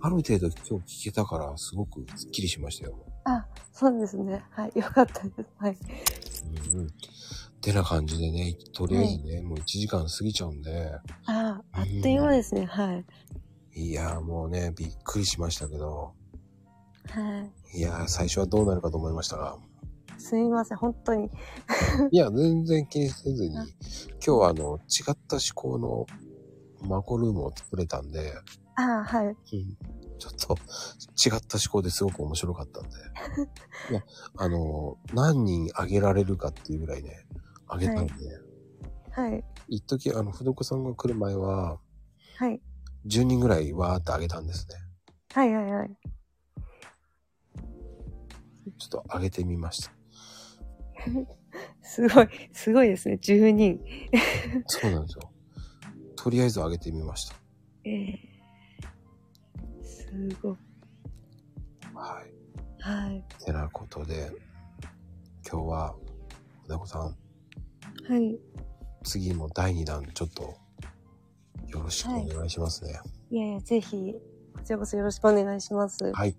ある程度今日聞けたから、すごくスッキリしましたよ。あ、そうですね。はい。よかったです。はい。てな感じでね、とりあえずね、もう1時間過ぎちゃうんで。あっという間ですね。はい。いや、もうね、びっくりしましたけど。はい。いや、最初はどうなるかと思いましたが。すみません、本当に。いや、全然気にせずに、今日は違った思考のマコルームを作れたんで、はい、ちょっと違った思考ですごく面白かったんで、いや、何人あげられるかっていうぐらいね、あげたんで、はい。一時、ふどこさんが来る前は、はい。10人ぐらいわーってあげたんですね。はい。ちょっとあげてみました。すごいですね。10人。そうなんですよ。とりあえず上げてみました。すごい。はい。はい。てなことで、今日は、ふだこさん。はい。次も第2弾、ちょっと、よろしくお願いしますね。はい、いやぜひ、こちらこそよろしくお願いします。はい。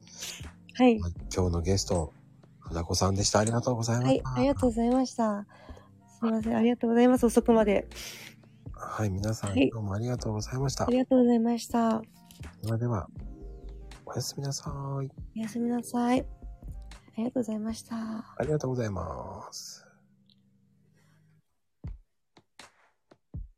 はい。今日のゲスト、ふだこさんでした。ありがとうございました。はい、ありがとうございました。すみません、ありがとうございます。遅くまで。はい、皆さん、今日もありがとうございました。ありがとうございました。では、おやすみなさい。おやすみなさい。ありがとうございました。ありがとうございます。